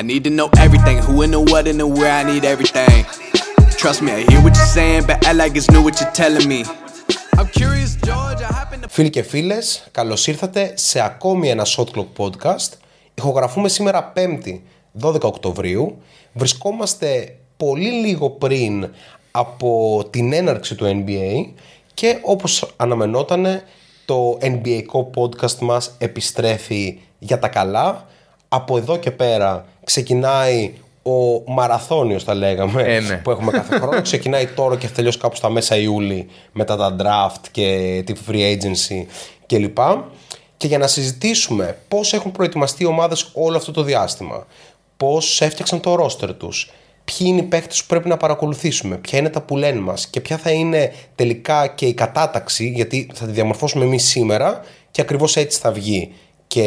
I need to know everything, who and the what and the where, I need everything. Trust me, I hear what you're saying, but I like it's new what you're telling me. I'm curious, George, I happen to... Φίλοι και φίλες, καλώς ήρθατε σε ακόμη ένα Shot Clock podcast. Ηχογραφούμε σήμερα 5η, 12 Οκτωβρίου. Βρισκόμαστε πολύ λίγο πριν από την έναρξη του NBA και όπως αναμενότανε, το NBAικό podcast μας επιστρέφει για τα καλά. Από εδώ και πέρα ξεκινάει ο μαραθώνιος, τα λέγαμε, που έχουμε κάθε χρόνο. Ξεκινάει τώρα και τελειώσει κάπου στα μέσα Ιούλη μετά τα draft και τη free agency κλπ. Και για να συζητήσουμε πώς έχουν προετοιμαστεί οι ομάδες όλο αυτό το διάστημα, πώς έφτιαξαν το roster τους, ποιοι είναι οι παίκτες που πρέπει να παρακολουθήσουμε, ποια είναι τα πουλέν μας και ποια θα είναι τελικά και η κατάταξη, γιατί θα τη διαμορφώσουμε εμείς σήμερα και ακριβώς έτσι θα βγει και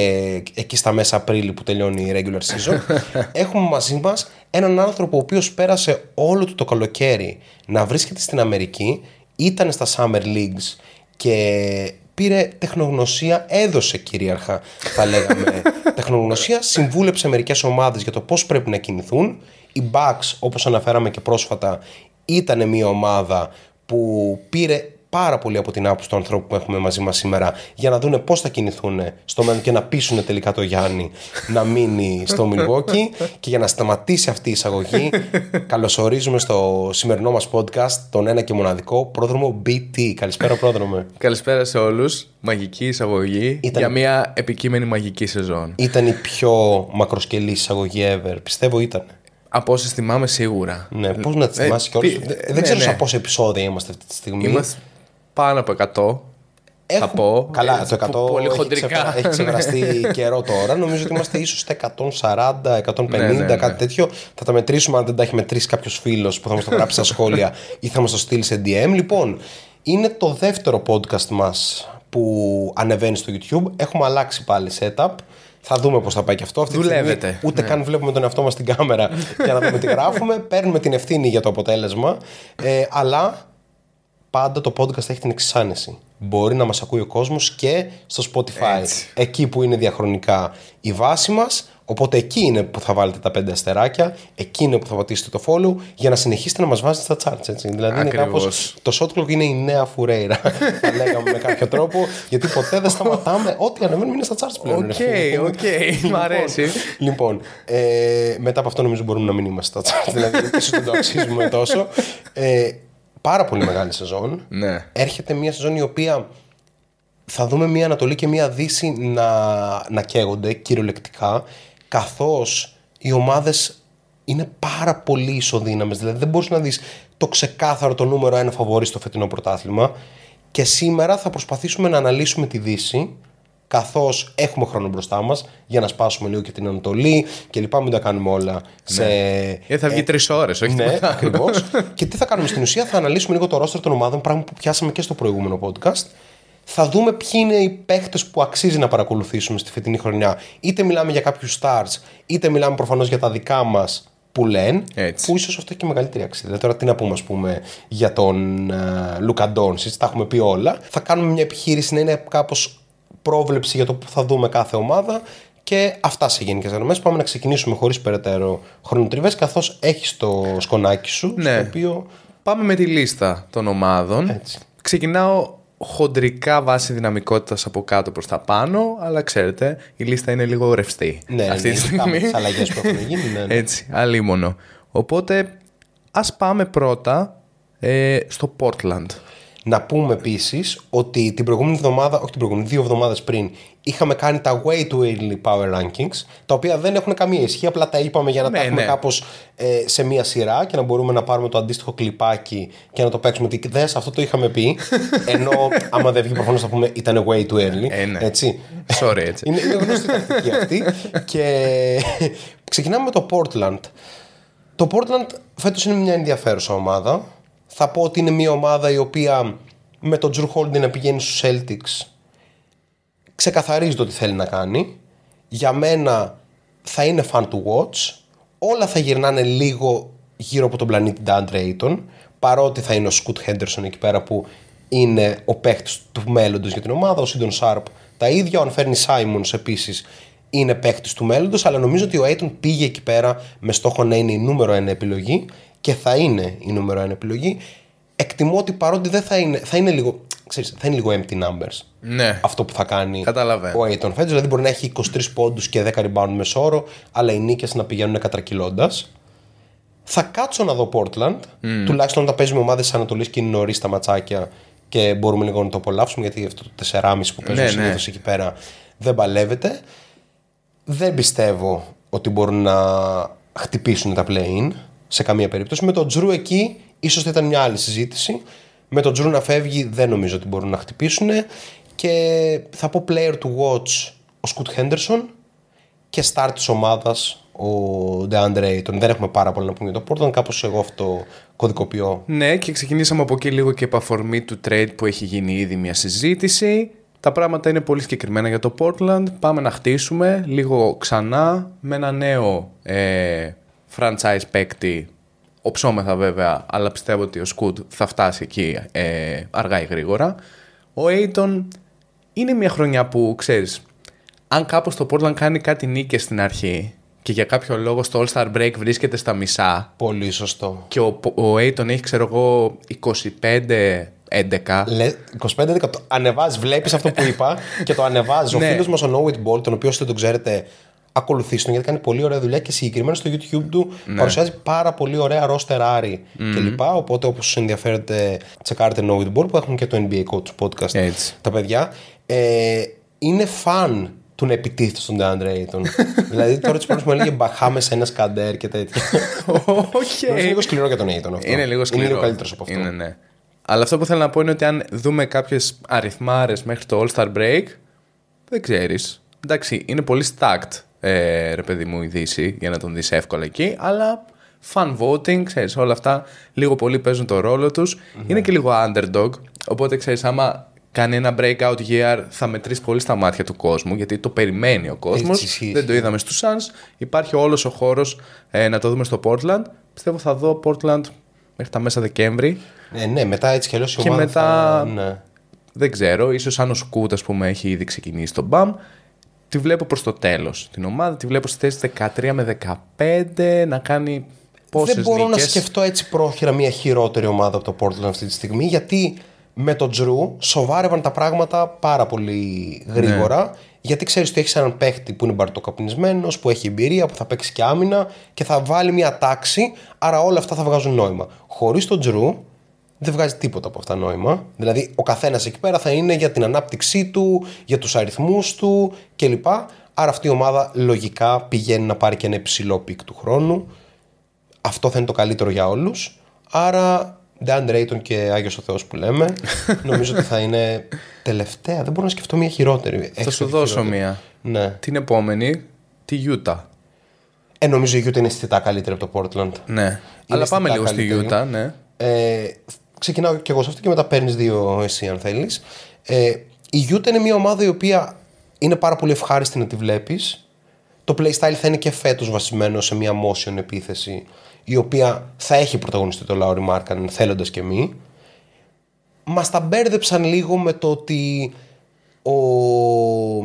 εκεί στα μέσα Απρίλη που τελειώνει η regular season. Έχουμε μαζί μας έναν άνθρωπο ο οποίος πέρασε όλο του το καλοκαίρι να βρίσκεται στην Αμερική, ήταν στα Summer Leagues και πήρε τεχνογνωσία, έδωσε κυρίαρχα θα λέγαμε τεχνογνωσία, συμβούλεψε μερικές ομάδες για το πώς πρέπει να κινηθούν. Οι Bucks, όπως αναφέραμε και πρόσφατα, ήταν μια ομάδα που πήρε πάρα πολύ από την άποψη του ανθρώπου που έχουμε μαζί μας σήμερα για να δούνε πώς θα κινηθούν στο μέλλον και να πείσουν τελικά το Γιάννη να μείνει στο Milwaukee. Και για να σταματήσει αυτή η εισαγωγή, καλωσορίζουμε στο σημερινό μας podcast τον ένα και μοναδικό Πρόδρομο BT. Καλησπέρα, Πρόδρομε. Καλησπέρα σε όλους. Μαγική εισαγωγή για μια επικείμενη μαγική σεζόν. Ήταν η πιο μακροσκελή εισαγωγή ever, πιστεύω ήταν. Από όσες θυμάμαι σίγουρα. Ναι, πώς να τις θυμάσαι κιόλας. Δεν ξέρω σε πόσα επεισόδια είμαστε αυτή τη στιγμή. Είμαστε πάνω από 100. Θα πω. Καλά, το 100 πολύ χοντρικά. Έχει ξεπεραστεί καιρό τώρα. Νομίζω ότι είμαστε ίσως 140, 150, κάτι τέτοιο. Θα τα μετρήσουμε αν δεν τα έχει μετρήσει κάποιος φίλος που θα μας το γράψει στα σχόλια ή θα μας το στείλει σε DM. Λοιπόν, είναι το δεύτερο podcast μας που ανεβαίνει στο YouTube. Έχουμε αλλάξει πάλι setup. Θα δούμε πώς θα πάει και αυτό. Αυτή δουλεύετε. Τη στιγμή, ούτε καν βλέπουμε τον εαυτό μας στην κάμερα για να δούμε τι γράφουμε. Παίρνουμε την ευθύνη για το αποτέλεσμα. Αλλά πάντα το podcast έχει την εξής άνεση. Μπορεί να μας ακούει ο κόσμος και στο Spotify. Έτσι. Εκεί που είναι διαχρονικά η βάση μας. Οπότε εκεί είναι που θα βάλετε τα 5 αστεράκια. Εκεί είναι που θα πατήσετε το follow για να συνεχίσετε να μας βάζετε στα charts. Έτσι. Δηλαδή είναι κάπως, το Shot Clock είναι η νέα φουρέιρα. Θα λέγαμε με κάποιο τρόπο. Γιατί ποτέ δεν σταματάμε. Ό,τι ανεβαίνουμε είναι στα charts πλέον. Οκ, οκ. Μ' αρέσει. Λοιπόν, μετά από αυτό νομίζω μπορούμε να μην είμαστε στα charts. Δηλαδή πίσω δεν το αξίζουμε τόσο. Πάρα πολύ μεγάλη σεζόν. Ναι. Έρχεται μια σεζόν η οποία θα δούμε μια Ανατολή και μια Δύση να καίγονται κυριολεκτικά, καθώς οι ομάδες είναι πάρα πολύ ισοδύναμες. Δηλαδή δεν μπορείς να δεις το ξεκάθαρο το νούμερο ένα φαβορί στο φετινό πρωτάθλημα. Και σήμερα θα προσπαθήσουμε να αναλύσουμε τη Δύση, καθώς έχουμε χρόνο μπροστά μας για να σπάσουμε λίγο και την Ανατολή και λοιπά, μην τα κάνουμε όλα σε... Ναι. Θα βγει 3 ώρες, όχι τίποτα. Ναι, ακριβώς. Και τι θα κάνουμε στην ουσία, θα αναλύσουμε λίγο το roster των ομάδων, πράγμα που πιάσαμε και στο προηγούμενο podcast. Θα δούμε ποιοι είναι οι παίχτες που αξίζει να παρακολουθήσουμε στη φετινή χρονιά. Είτε μιλάμε για κάποιους stars, είτε μιλάμε προφανώς για τα δικά μας που λένε, που ίσως αυτό έχει και μεγαλύτερη αξία. Δηλαδή, τώρα τι να πούμε, ας πούμε, για τον Λούκα Ντόντσιτς, τα έχουμε πει όλα. Θα κάνουμε μια επιχείρηση να είναι κάπως πρόβλεψη για το που θα δούμε κάθε ομάδα και αυτά σε γενικές γραμμές. Πάμε να ξεκινήσουμε χωρίς περαιτέρω χρονοτριβές, καθώς έχεις το σκονάκι σου. Ναι. Στο οποίο... Πάμε με τη λίστα των ομάδων. Έτσι. Ξεκινάω χοντρικά βάση δυναμικότητας από κάτω προς τα πάνω, αλλά ξέρετε, η λίστα είναι λίγο ρευστή. Ναι, αυτή τη στιγμή. Τις αλλαγές που έχουν γίνει. Ναι. Έτσι, αλίμονο. Οπότε, ας πάμε πρώτα στο Portland. Να πούμε επίσης ότι την προηγούμενη εβδομάδα, όχι την προηγούμενη, 2 εβδομάδες πριν, είχαμε κάνει τα way too early power rankings, τα οποία δεν έχουν καμία ισχύ, απλά τα είπαμε για να τα έχουμε κάπως σε μία σειρά και να μπορούμε να πάρουμε το αντίστοιχο κλιπάκι και να το παίξουμε. Τι δες, αυτό το είχαμε πει. Ενώ άμα δεν βγει, προφανώς θα πούμε ήταν way too early. Έτσι. Sorry, έτσι. Είναι γνωστή τακτική αυτή. Και ξεκινάμε με το Portland. Το Portland φέτος είναι μια ενδιαφέρουσα ομάδα. Θα πω ότι είναι μια ομάδα η οποία με τον Jrue Holiday να πηγαίνει στους Celtics ξεκαθαρίζει το τι θέλει να κάνει. Για μένα θα είναι fun to watch. Όλα θα γυρνάνε λίγο γύρω από τον πλανήτη Deandre Ayton, παρότι θα είναι ο Scoot Henderson εκεί πέρα που είναι ο παίκτης του μέλλοντος για την ομάδα, ο Σίντον Σάρπ τα ίδια, ο Ανφέρνι Σάιμονς επίσης είναι παίκτης του μέλλοντος, αλλά νομίζω ότι ο Ayton πήγε εκεί πέρα με στόχο να είναι η νούμερο 1 επιλογή και θα είναι η νούμερο 1 επιλογή. Εκτιμώ ότι παρότι δεν θα είναι, θα είναι λίγο empty numbers. Ναι. Αυτό που θα κάνει ο Ayton φέτος. Δηλαδή μπορεί να έχει 23 πόντους και 10 rebound μεσόωρο, αλλά οι νίκες να πηγαίνουν κατρακυλώντας. Θα κάτσω να δω Portland, τουλάχιστον όταν παίζουμε ομάδες της Ανατολής και είναι νωρίς τα ματσάκια και μπορούμε λίγο να το απολαύσουμε, γιατί αυτό το 4,5 που παίζουν συνήθως εκεί πέρα δεν παλεύεται. Δεν πιστεύω ότι μπορούν να χτυπήσουν τα play-in σε καμία περίπτωση. Με τον Jrue εκεί ίσως θα ήταν μια άλλη συζήτηση. Με τον Jrue να φεύγει δεν νομίζω ότι μπορούν να χτυπήσουν. Και θα πω player to watch ο Scoot Henderson και star της ομάδας ο Deandre Ayton. Δεν έχουμε πάρα πολύ να πούμε για το Portland, κάπως εγώ αυτό κωδικοποιώ. Ναι, και ξεκινήσαμε από εκεί λίγο και επ' αφορμή του trade που έχει γίνει ήδη μια συζήτηση. Τα πράγματα είναι πολύ συγκεκριμένα για το Portland. Πάμε να χτίσουμε λίγο ξανά με ένα νέο franchise παίκτη. Οψόμεθα βέβαια, αλλά πιστεύω ότι ο Scoot θα φτάσει εκεί αργά ή γρήγορα. Ο Ayton είναι μια χρονιά που, ξέρεις, αν κάπως το Portland κάνει κάτι νίκες στην αρχή και για κάποιο λόγο στο All-Star Break βρίσκεται στα μισά. Πολύ σωστό. Και ο Ayton έχει, ξέρω εγώ, 25... 11. 25-11. Ανεβάζει, βλέπεις αυτό που είπα και το ανεβάζει. Ο φίλος μας ο No It Ball, τον οποίο δεν τον ξέρετε, ακολουθήστε τον γιατί κάνει πολύ ωραία δουλειά και συγκεκριμένα στο YouTube του παρουσιάζει πάρα πολύ ωραία ρόστεράρι κλπ. Οπότε όπως ενδιαφέρεται, τσεκάρετε No It Ball που έχουν και το NBA Coach Podcast. Έτσι. Τα παιδιά. Είναι fan του να επιτίθεται στον Deandre Ayton. Δηλαδή τώρα τις πρώτες μου έλεγε Μπαχάμες, ένα σκαντέρ και τέτοια. Όχι. Είναι λίγο σκληρό για τον Ayton αυτό. Είναι λίγο σκληρό. Είναι λίγο καλύτερος από αυτό. Είναι, ναι. Αλλά αυτό που θέλω να πω είναι ότι αν δούμε κάποιες αριθμάρες μέχρι το All-Star Break, δεν ξέρεις. Εντάξει, είναι πολύ stacked, ρε παιδί μου, η Δύση, για να τον δεις εύκολα εκεί. Αλλά fan voting, ξέρεις, όλα αυτά λίγο πολύ παίζουν το ρόλο τους. Mm-hmm. Είναι και λίγο underdog. Οπότε ξέρεις, άμα κάνει ένα breakout year, θα μετρήσει πολύ στα μάτια του κόσμου, γιατί το περιμένει ο κόσμος. Δεν το είδαμε στους Suns. Υπάρχει όλος ο χώρος να το δούμε στο Portland. Πιστεύω θα δω Portland μέχρι τα μέσα Δεκέμβρη. Ναι, μετά έτσι και αλλιώς η ομάδα. Και μετά. Ναι. Δεν ξέρω, ίσως αν ο Scoot, ας πούμε, έχει ήδη ξεκινήσει τον BAM. Τη βλέπω προς το τέλος την ομάδα, τη βλέπω στις θέσεις 13 με 15 να κάνει πόσες νίκες. Δεν μπορώ να σκεφτώ έτσι πρόχειρα μια χειρότερη ομάδα από το Portland αυτή τη στιγμή, γιατί με τον Jrue σοβάρευαν τα πράγματα πάρα πολύ γρήγορα. Ναι. Γιατί ξέρεις ότι έχεις έναν παίχτη που είναι μπαρτοκαπνισμένος, που έχει εμπειρία, που θα παίξει και άμυνα και θα βάλει μια τάξη. Άρα όλα αυτά θα βγάζουν νόημα. Χωρίς τον Jrue δεν βγάζει τίποτα από αυτά νόημα. Δηλαδή ο καθένας εκεί πέρα θα είναι για την ανάπτυξή του, για τους αριθμούς του κλπ. Άρα αυτή η ομάδα λογικά πηγαίνει να πάρει και ένα υψηλό πικ του χρόνου. Αυτό θα είναι το καλύτερο για όλους. Άρα Deandre Ayton και Άγιος ο Θεός που λέμε, νομίζω ότι θα είναι τελευταία. Δεν μπορώ να σκεφτώ μια χειρότερη. Θα σου δώσω μια. Ναι. Την επόμενη, τη Utah. Νομίζω η Utah είναι αισθητά καλύτερη από το Portland. Ναι. Είναι, αλλά πάμε λίγο καλύτερη. Στη Utah, ναι. Ξεκινάω και εγώ σε αυτό και μετά παίρνεις δύο εσύ αν θέλεις. Η Utah είναι μια ομάδα η οποία είναι πάρα πολύ ευχάριστη να τη βλέπεις. Το playstyle θα είναι και φέτος βασισμένο σε μια motion επίθεση, η οποία θα έχει πρωταγωνιστεί το Lauri Markkanen θέλοντας και μη. Μας τα μπέρδεψαν λίγο με το ότι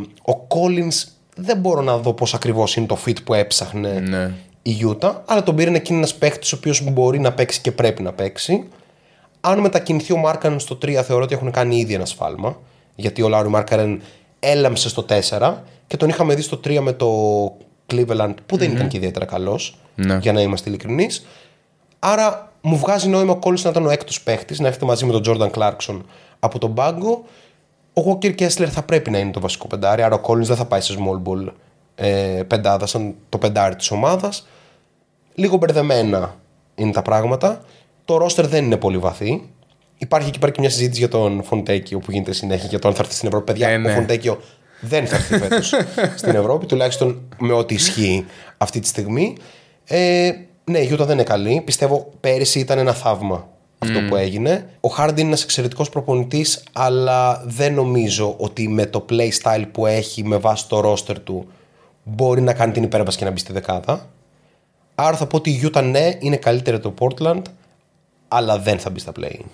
ο Collins δεν μπορώ να δω πώς ακριβώς είναι το fit που έψαχνε η Utah, αλλά τον πήρε εκείνη ένας παίκτης ο οποίος μπορεί να παίξει και πρέπει να παίξει. Αν μετακινηθεί ο Markkanen στο 3, θεωρώ ότι έχουν κάνει ήδη ένα σφάλμα, γιατί ο Lauri Markkanen έλαμψε στο 4 και τον είχαμε δει στο 3 με το Cleveland που δεν ήταν και ιδιαίτερα καλός, για να είμαστε ειλικρινείς. Άρα μου βγάζει νόημα ο Collins να ήταν ο έκτος παίχτης, να έρχεται μαζί με τον Jordan Clarkson από τον πάγκο. Ο Walker Kessler θα πρέπει να είναι το βασικό πεντάρι, άρα ο Collins δεν θα πάει σε small ball πεντάδα σαν το πεντάρι της ομάδας. Λίγο μπερδεμένα είναι τα πράγματα. Το roster δεν είναι πολύ βαθύ. Υπάρχει εκεί πέρα και μια συζήτηση για τον Fontecchio που γίνεται συνέχεια για το αν θα έρθει στην Ευρώπη. Παιδιά, ο Fontecchio δεν θα έρθει φέτος στην Ευρώπη, τουλάχιστον με ό,τι ισχύει αυτή τη στιγμή. Ναι, η Utah δεν είναι καλή. Πιστεύω πέρυσι ήταν ένα θαύμα αυτό που έγινε. Ο Harden είναι ένας εξαιρετικός προπονητής, αλλά δεν νομίζω ότι με το play style που έχει, με βάση το roster του, μπορεί να κάνει την υπέρβαση και να μπει στη δεκάδα. Άρα θα πω ότι η Utah ναι, είναι καλύτερη το Portland, αλλά δεν θα μπει στα play-in.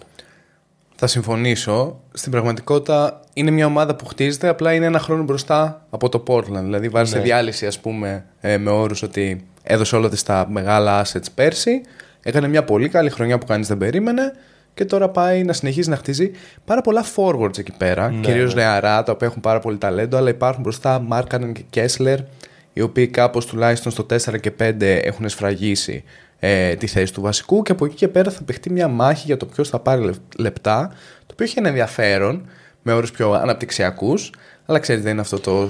θα συμφωνήσω. Στην πραγματικότητα είναι μια ομάδα που χτίζεται, απλά είναι ένα χρόνο μπροστά από το Portland. Δηλαδή βάζει σε διάλυση, ας πούμε, με όρους ότι έδωσε όλα της τα μεγάλα assets πέρσι, έκανε μια πολύ καλή χρονιά που κανείς δεν περίμενε και τώρα πάει να συνεχίζει να χτίζει πάρα πολλά forwards εκεί πέρα. Ναι. Κυρίως νεαρά, τα οποία έχουν πάρα πολύ ταλέντο, αλλά υπάρχουν μπροστά Μάρκανεν και Κέσλερ, οι οποίοι κάπως τουλάχιστον στο 4 και 5 έχουν σφραγίσει τη θέση του βασικού, και από εκεί και πέρα θα παιχτεί μια μάχη για το ποιος θα πάρει λεπτά, το οποίο έχει ένα ενδιαφέρον με όρους πιο αναπτυξιακούς, αλλά ξέρετε, δεν είναι αυτό το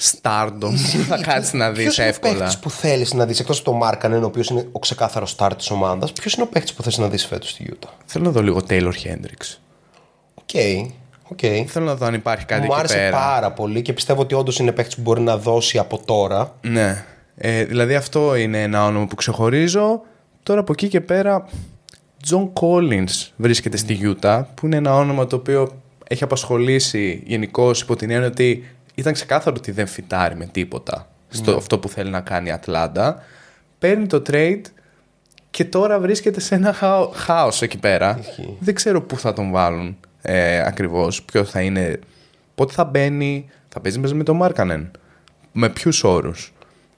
stardom που θα κάτσει να δεις εύκολα. Ποιος είναι ο παίκτης που θέλεις να δεις, εκτός από τον Μάρκανεν, ο οποίος είναι ο ξεκάθαρος στάρ της ομάδας, ποιος είναι ο παίκτης που θέλεις να δεις φέτος στη Utah? Θέλω να δω λίγο Τέιλορ Χέντριξ. Okay. Θέλω να δω αν υπάρχει κάτι τέτοιο. Μου άρεσε πάρα πολύ και πιστεύω ότι όντως είναι παίκτης που μπορεί να δώσει από τώρα. Ναι. Δηλαδή αυτό είναι ένα όνομα που ξεχωρίζω. Τώρα από εκεί και πέρα, John Collins βρίσκεται στη Utah, που είναι ένα όνομα το οποίο έχει απασχολήσει γενικώς υπό την έννοια ότι ήταν ξεκάθαρο ότι δεν φυτάρει με τίποτα στο αυτό που θέλει να κάνει η Ατλάντα. Παίρνει το trade και τώρα βρίσκεται σε ένα χάος εκεί πέρα. Δεν ξέρω πού θα τον βάλουν ακριβώς, ποιο θα είναι, πότε θα μπαίνει, θα παίζει με τον Μάρκανεν, με ποιους όρους.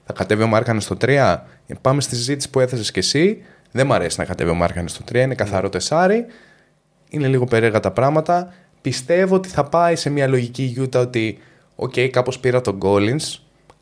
Θα κατέβει ο Μάρκανεν στο 3. Πάμε στη συζήτηση που έθεσες και εσύ. Δεν μου αρέσει να κατέβει ο Μάρκανεν στο 3. Είναι καθαρό τεσάρι. Είναι λίγο περίεργα τα πράγματα. Πιστεύω ότι θα πάει σε μια λογική Utah ότι okay, κάπως πήρα τον Collins.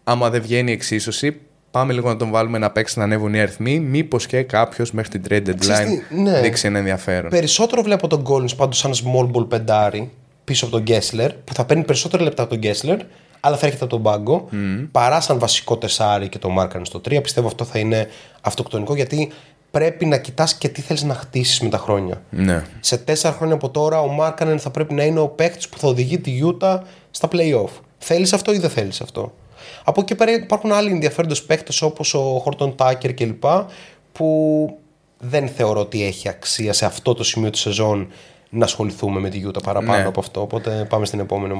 Άμα δεν βγαίνει η εξίσωση, πάμε λίγο να τον βάλουμε να παίξει, να ανέβουν οι αριθμοί. Μήπως και κάποιος μέχρι την trade deadline δείξει ένα ενδιαφέρον. Περισσότερο βλέπω τον Collins πάντως σαν small ball πεντάρι πίσω από τον Kessler, που θα παίρνει περισσότερα λεπτά από τον Kessler, αλλά θα έρχεται από τον πάγκο, παρά σαν βασικό τεσάρι και τον Μάρκανεν στο 3. Πιστεύω αυτό θα είναι αυτοκτονικό, γιατί πρέπει να κοιτάς και τι θέλεις να χτίσεις με τα χρόνια. Ναι. Σε 4 χρόνια από τώρα ο Μάρκανεν θα πρέπει να είναι ο παίκτης που θα οδηγεί τη Utah στα play-off. Θέλεις αυτό ή δεν θέλεις αυτό? Από εκεί πέρα υπάρχουν άλλοι ενδιαφέροντες παίκτες, όπως ο Χόρτον Τάκερ κλπ, που δεν θεωρώ ότι έχει αξία σε αυτό το σημείο της σεζόν να ασχοληθούμε με τη Utah παραπάνω από αυτό. Οπότε πάμε στην επόμενη.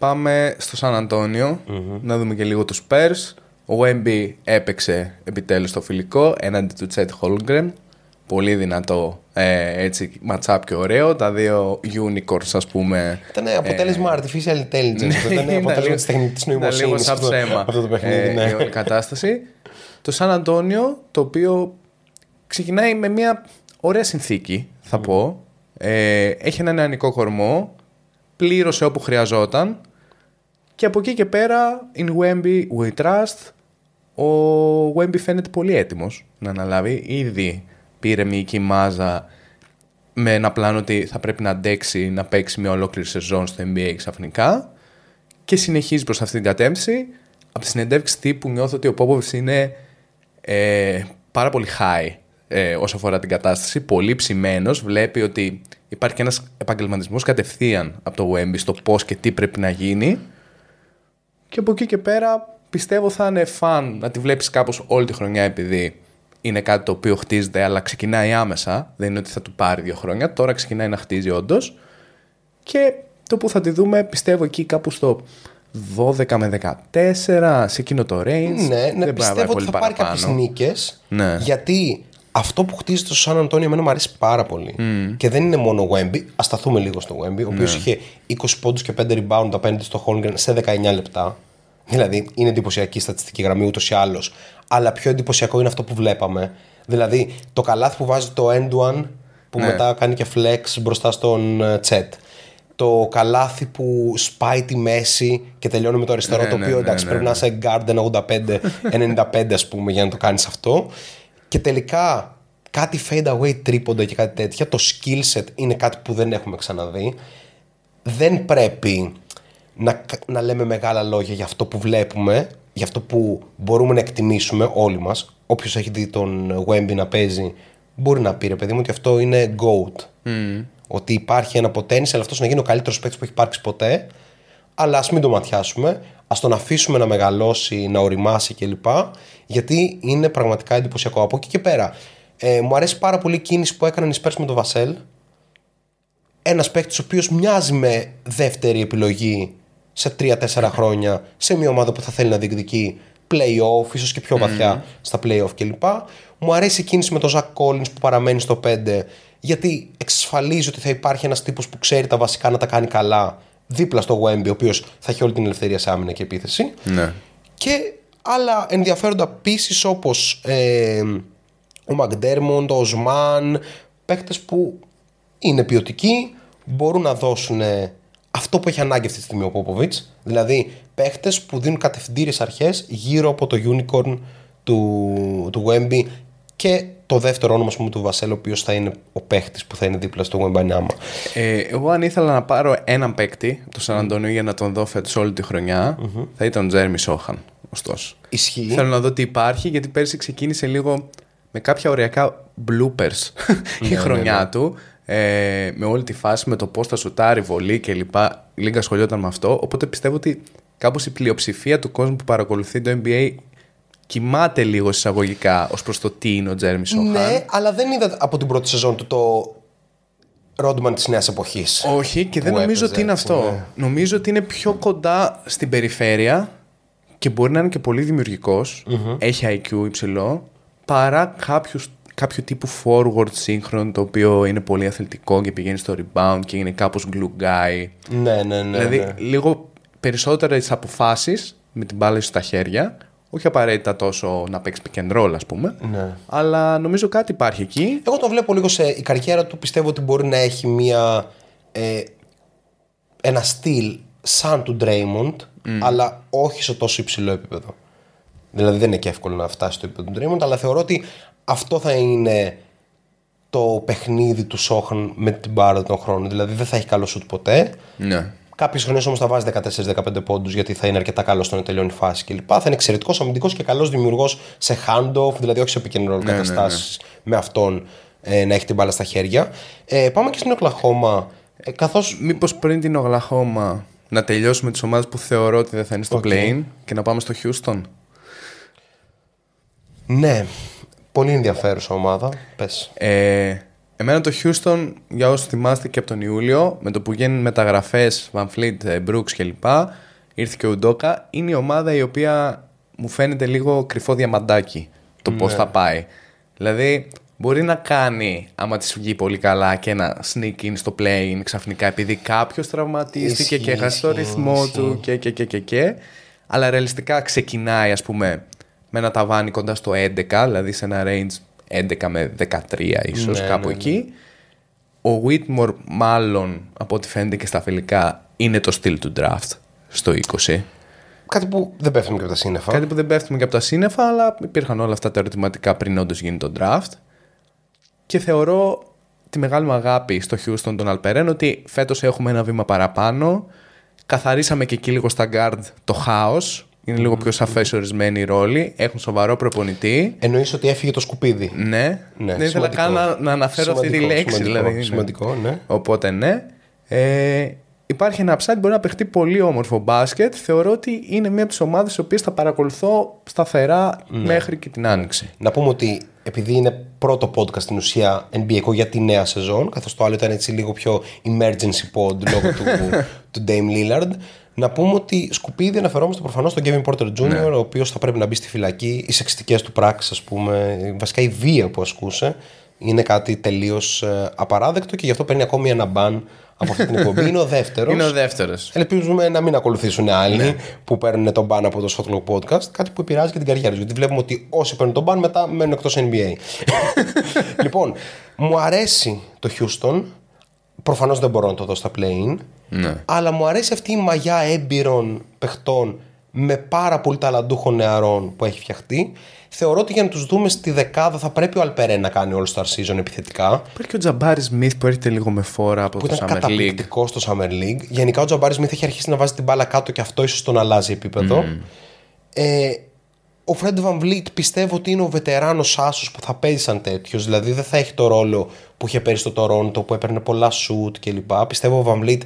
Πάμε στο Σαν Αντώνιο, να δούμε και λίγο τους Spurs. Ο Wemby έπαιξε επιτέλους το φιλικό έναντι του Chet Holgren. Πολύ δυνατό έτσι ματσάπ και ωραίο. Τα δύο unicorns, ας πούμε. Ήταν αποτέλεσμα artificial intelligence. Ήταν αποτέλεσμα της τεχνητής νοημοσύνης. Ήταν λίγο σαν ψέμα η όλη κατάσταση. Το Σαν Αντώνιο, το οποίο ξεκινάει με μια ωραία συνθήκη, θα πω. Έχει έναν νεανικό κορμό. Πλήρωσε όπου χρειαζόταν. Και από εκεί και πέρα, in Wemby we trust. Ο Wemby φαίνεται πολύ έτοιμος να αναλάβει. Ήδη πήρε μυϊκή μάζα με ένα πλάνο ότι θα πρέπει να αντέξει να παίξει μια ολόκληρη σεζόν στο NBA ξαφνικά. Και συνεχίζει προς αυτήν την κατεύθυνση. Από τη συνεντεύξη τύπου νιώθω ότι ο Popovich είναι πάρα πολύ high όσο αφορά την κατάσταση. Πολύ ψημένος. Βλέπει ότι υπάρχει ένας επαγγελματισμός κατευθείαν από το Wemby στο πώς και τι πρέπει να γίνει. Και από εκεί και πέρα πιστεύω θα είναι fun να τη βλέπεις κάπως όλη τη χρονιά, επειδή είναι κάτι το οποίο χτίζεται, αλλά ξεκινάει άμεσα. Δεν είναι ότι θα του πάρει 2 χρόνια. Τώρα ξεκινάει να χτίζει όντως. Και το που θα τη δούμε πιστεύω εκεί κάπου στο 12 με 14, σε εκείνο το range. Ναι, πιστεύω ότι θα πάρει κάποιες νίκες. Γιατί αυτό που χτίζεται στο Σαν Αντώνιο εμένα μου αρέσει πάρα πολύ. Και δεν είναι μόνο ο Wemby. Ας σταθούμε λίγο στο Wemby, ο οποίος είχε 20 πόντους και 5 rebound απέναντι στο Holmgren σε 19 λεπτά. Δηλαδή είναι εντυπωσιακή στατιστική γραμμή ούτως ή άλλως. Αλλά πιο εντυπωσιακό είναι αυτό που βλέπαμε. Δηλαδή το καλάθι που βάζει το end-one που μετά κάνει και flex μπροστά στον Chet. Το καλάθι που σπάει τη μέση και τελειώνει με το αριστερό, το οποίο εντάξει πρέπει να είσαι guard 85-95 ας πούμε για να το κάνεις αυτό. Και τελικά κάτι fade away τρίποντα και κάτι τέτοια. Το skill set είναι κάτι που δεν έχουμε ξαναδεί. Δεν πρέπει να λέμε μεγάλα λόγια για αυτό που βλέπουμε, για αυτό που μπορούμε να εκτιμήσουμε όλοι μας. Όποιος έχει δει τον Wemby να παίζει μπορεί να πει, ρε παιδί μου, ότι αυτό είναι GOAT. Ότι υπάρχει ένα potential, αλλά αυτός να γίνει ο καλύτερος παίκτης που έχει υπάρξει ποτέ. Αλλά ας μην το ματιάσουμε, ας τον αφήσουμε να μεγαλώσει, να οριμάσει κλπ. Γιατί είναι πραγματικά εντυπωσιακό. Από εκεί και πέρα, μου αρέσει πάρα πολύ η κίνηση που έκαναν οι Spurs με τον Βασέλ. Ένας παίκτης ο οποίος μοιάζει με δεύτερη επιλογή σε 3-4 χρόνια σε μια ομάδα που θα θέλει να διεκδικεί play-off, ίσως και πιο βαθιά στα play-off κλπ. Μου αρέσει η κίνηση με τον Ζακ Κόλινς που παραμένει στο 5 γιατί εξασφαλίζει ότι θα υπάρχει ένας τύπος που ξέρει τα βασικά να τα κάνει καλά δίπλα στο Wemby, ο οποίος θα έχει όλη την ελευθερία σε άμυνα και επίθεση. Ναι. Και άλλα ενδιαφέροντα πίσεις όπως ο Μακντέρμοντ, ο Οσμάν, παίκτες που είναι ποιοτικοί, μπορούν να δώσουν αυτό που έχει ανάγκη αυτή τη στιγμή ο Πόποβιτς, δηλαδή παίκτες που δίνουν κατευθυντήριες αρχές γύρω από το unicorn του Wemby και το δεύτερο όνομα του Βασέλ, ο οποίος θα είναι ο παίκτης που θα είναι δίπλα στο Wembanyama. Εγώ αν ήθελα να πάρω έναν παίκτη του Σαν Αντώνιο για να τον δω φέτος όλη τη χρονιά, θα ήταν ο Τζέρμι Σόχαν. Ωστόσο, ισχύει. Θέλω να δω τι υπάρχει, γιατί πέρσι ξεκίνησε λίγο με κάποια ωριακά bloopers η χρονιά του. Με όλη τη φάση, με το πώς θα σουτάρει, βολή κλπ. Λίγα σχολιόταν με αυτό. Οπότε πιστεύω ότι κάπως η πλειοψηφία του κόσμου που παρακολουθεί το NBA κοιμάται λίγο εισαγωγικά ως προς το τι είναι ο Τζέρμι Σόχαν. Ναι, αλλά δεν είδα από την πρώτη σεζόν του το Ρόντμαν της νέας εποχής. Όχι, και δεν νομίζω ότι είναι αυτό. Ναι. Νομίζω ότι είναι πιο κοντά στην περιφέρεια και μπορεί να είναι και πολύ δημιουργικός. Έχει IQ υψηλό, παρά κάποιο τύπου forward σύγχρονο, το οποίο είναι πολύ αθλητικό και πηγαίνει στο rebound και είναι κάπως glue guy. Ναι. Δηλαδή λίγο περισσότερες αποφάσεις με την μπάλα στα χέρια. Όχι απαραίτητα τόσο να παίξει pick and roll, ας πούμε. Ναι. Αλλά νομίζω κάτι υπάρχει εκεί. Εγώ το βλέπω λίγο η καριέρα του. Πιστεύω ότι μπορεί να έχει ένα στυλ σαν του Draymond, αλλά όχι σε τόσο υψηλό επίπεδο. Δηλαδή δεν είναι και εύκολο να φτάσει στο επίπεδο του Draymond, αλλά θεωρώ ότι αυτό θα είναι το παιχνίδι του Σόχαν με την μπάρα των χρόνων. Δηλαδή δεν θα έχει καλό σουτ ποτέ. Ναι. Κάποιες χρονιές όμως θα βάζει 14-15 πόντους, γιατί θα είναι αρκετά καλός στο να τελειώνει φάση κλπ. Θα είναι εξαιρετικός αμυντικός και καλός δημιουργός σε handoff, δηλαδή όχι σε pick and roll καταστάσεις με αυτόν να έχει την μπάλα στα χέρια. Πάμε και στην Οκλαχώμα. Μήπως πριν την Οκλαχώμα να τελειώσουμε τις ομάδες που θεωρώ ότι δεν θα είναι στο play-in και να πάμε στο Houston. Ναι, πολύ ενδιαφέρουσα ομάδα. Πες. Εμένα το Houston, για όσους θυμάστε και από τον Ιούλιο, με το που γίνουν μεταγραφές, Van Fleet, Brooks κλπ, ήρθε και ο Ουντόκα, είναι η ομάδα η οποία μου φαίνεται λίγο κρυφό διαμαντάκι το πώς θα πάει. Δηλαδή μπορεί να κάνει, άμα της βγει πολύ καλά, και ένα sneak in στο play-in ξαφνικά, επειδή κάποιος τραυματίστηκε και έχασε το ρυθμό του και. Αλλά ρεαλιστικά ξεκινάει, ας πούμε, με ένα ταβάνι κοντά στο 11, δηλαδή σε ένα range 11 με 13 ίσως, κάπου εκεί. Ο Whitmore, μάλλον από ό,τι φαίνεται και στα φιλικά, είναι το στυλ του draft στο 20. Κάτι που δεν πέφτουμε και από τα σύννεφα. Αλλά υπήρχαν όλα αυτά τα ερωτηματικά πριν όντως γίνει το draft. Και θεωρώ τη μεγάλη μου αγάπη στο Houston τον Alperen, ότι φέτος έχουμε ένα βήμα παραπάνω. Καθαρίσαμε και εκεί λίγο στα guard το χάος. Είναι λίγο πιο σαφές ορισμένοι οι ρόλοι. Έχουν σοβαρό προπονητή. Εννοείς ότι έφυγε το σκουπίδι. Ναι. Δεν ήθελα καν να αναφέρω αυτή τη λέξη. Σημαντικό. Οπότε ναι. Υπάρχει ένα upside, μπορεί να παιχτεί πολύ όμορφο μπάσκετ. Θεωρώ ότι είναι μία από τις ομάδες τις οποίες θα παρακολουθώ σταθερά μέχρι και την Άνοιξη. Να πούμε ότι επειδή είναι πρώτο podcast στην ουσία NBA για τη νέα σεζόν, καθώς το άλλο ήταν έτσι λίγο πιο emergency pod λόγω του Dame Lillard. Να πούμε ότι σκουπίδι αναφερόμαστε προφανώς στον Kevin Porter Jr., ο οποίος θα πρέπει να μπει στη φυλακή. Οι σεξιστικές του πράξεις, ας πούμε, βασικά η βία που ασκούσε, είναι κάτι τελείως απαράδεκτο και γι' αυτό παίρνει ακόμη ένα μπαν από αυτή την εκπομπή. Είναι ο δεύτερος. Ελπίζουμε να μην ακολουθήσουν άλλοι που παίρνουν τον μπαν από το Shotlock Podcast, κάτι που επηρεάζει και την καριέρα του. Γιατί βλέπουμε ότι όσοι παίρνουν τον μπαν μετά μένουν εκτός NBA. Λοιπόν, μου αρέσει το Houston. Προφανώς δεν μπορώ να το δω στα play-in. Ναι. Αλλά μου αρέσει αυτή η μαγιά έμπειρων παιχτών με πάρα πολύ ταλαντούχων νεαρών που έχει φτιαχτεί. Θεωρώ ότι για να τους δούμε στη δεκάδα θα πρέπει ο Alperen να κάνει All-Star Season επιθετικά. Υπάρχει και ο Τζαμπάρι Σμιθ που έρχεται λίγο με φόρα από το Summer League. Που ήταν καταπληκτικός στο Summer League. Γενικά ο Τζαμπάρι Σμιθ έχει αρχίσει να βάζει την μπάλα κάτω και αυτό ίσως τον αλλάζει επίπεδο. Ο Fred VanVleet πιστεύω ότι είναι ο βετεράνος άσος που θα παίζει σαν τέτοιος. Δηλαδή δεν θα έχει το ρόλο που είχε πέρυσι στο Τορόντο, που έπαιρνε πολλά shoot κλπ. Πιστεύω ο VanVleet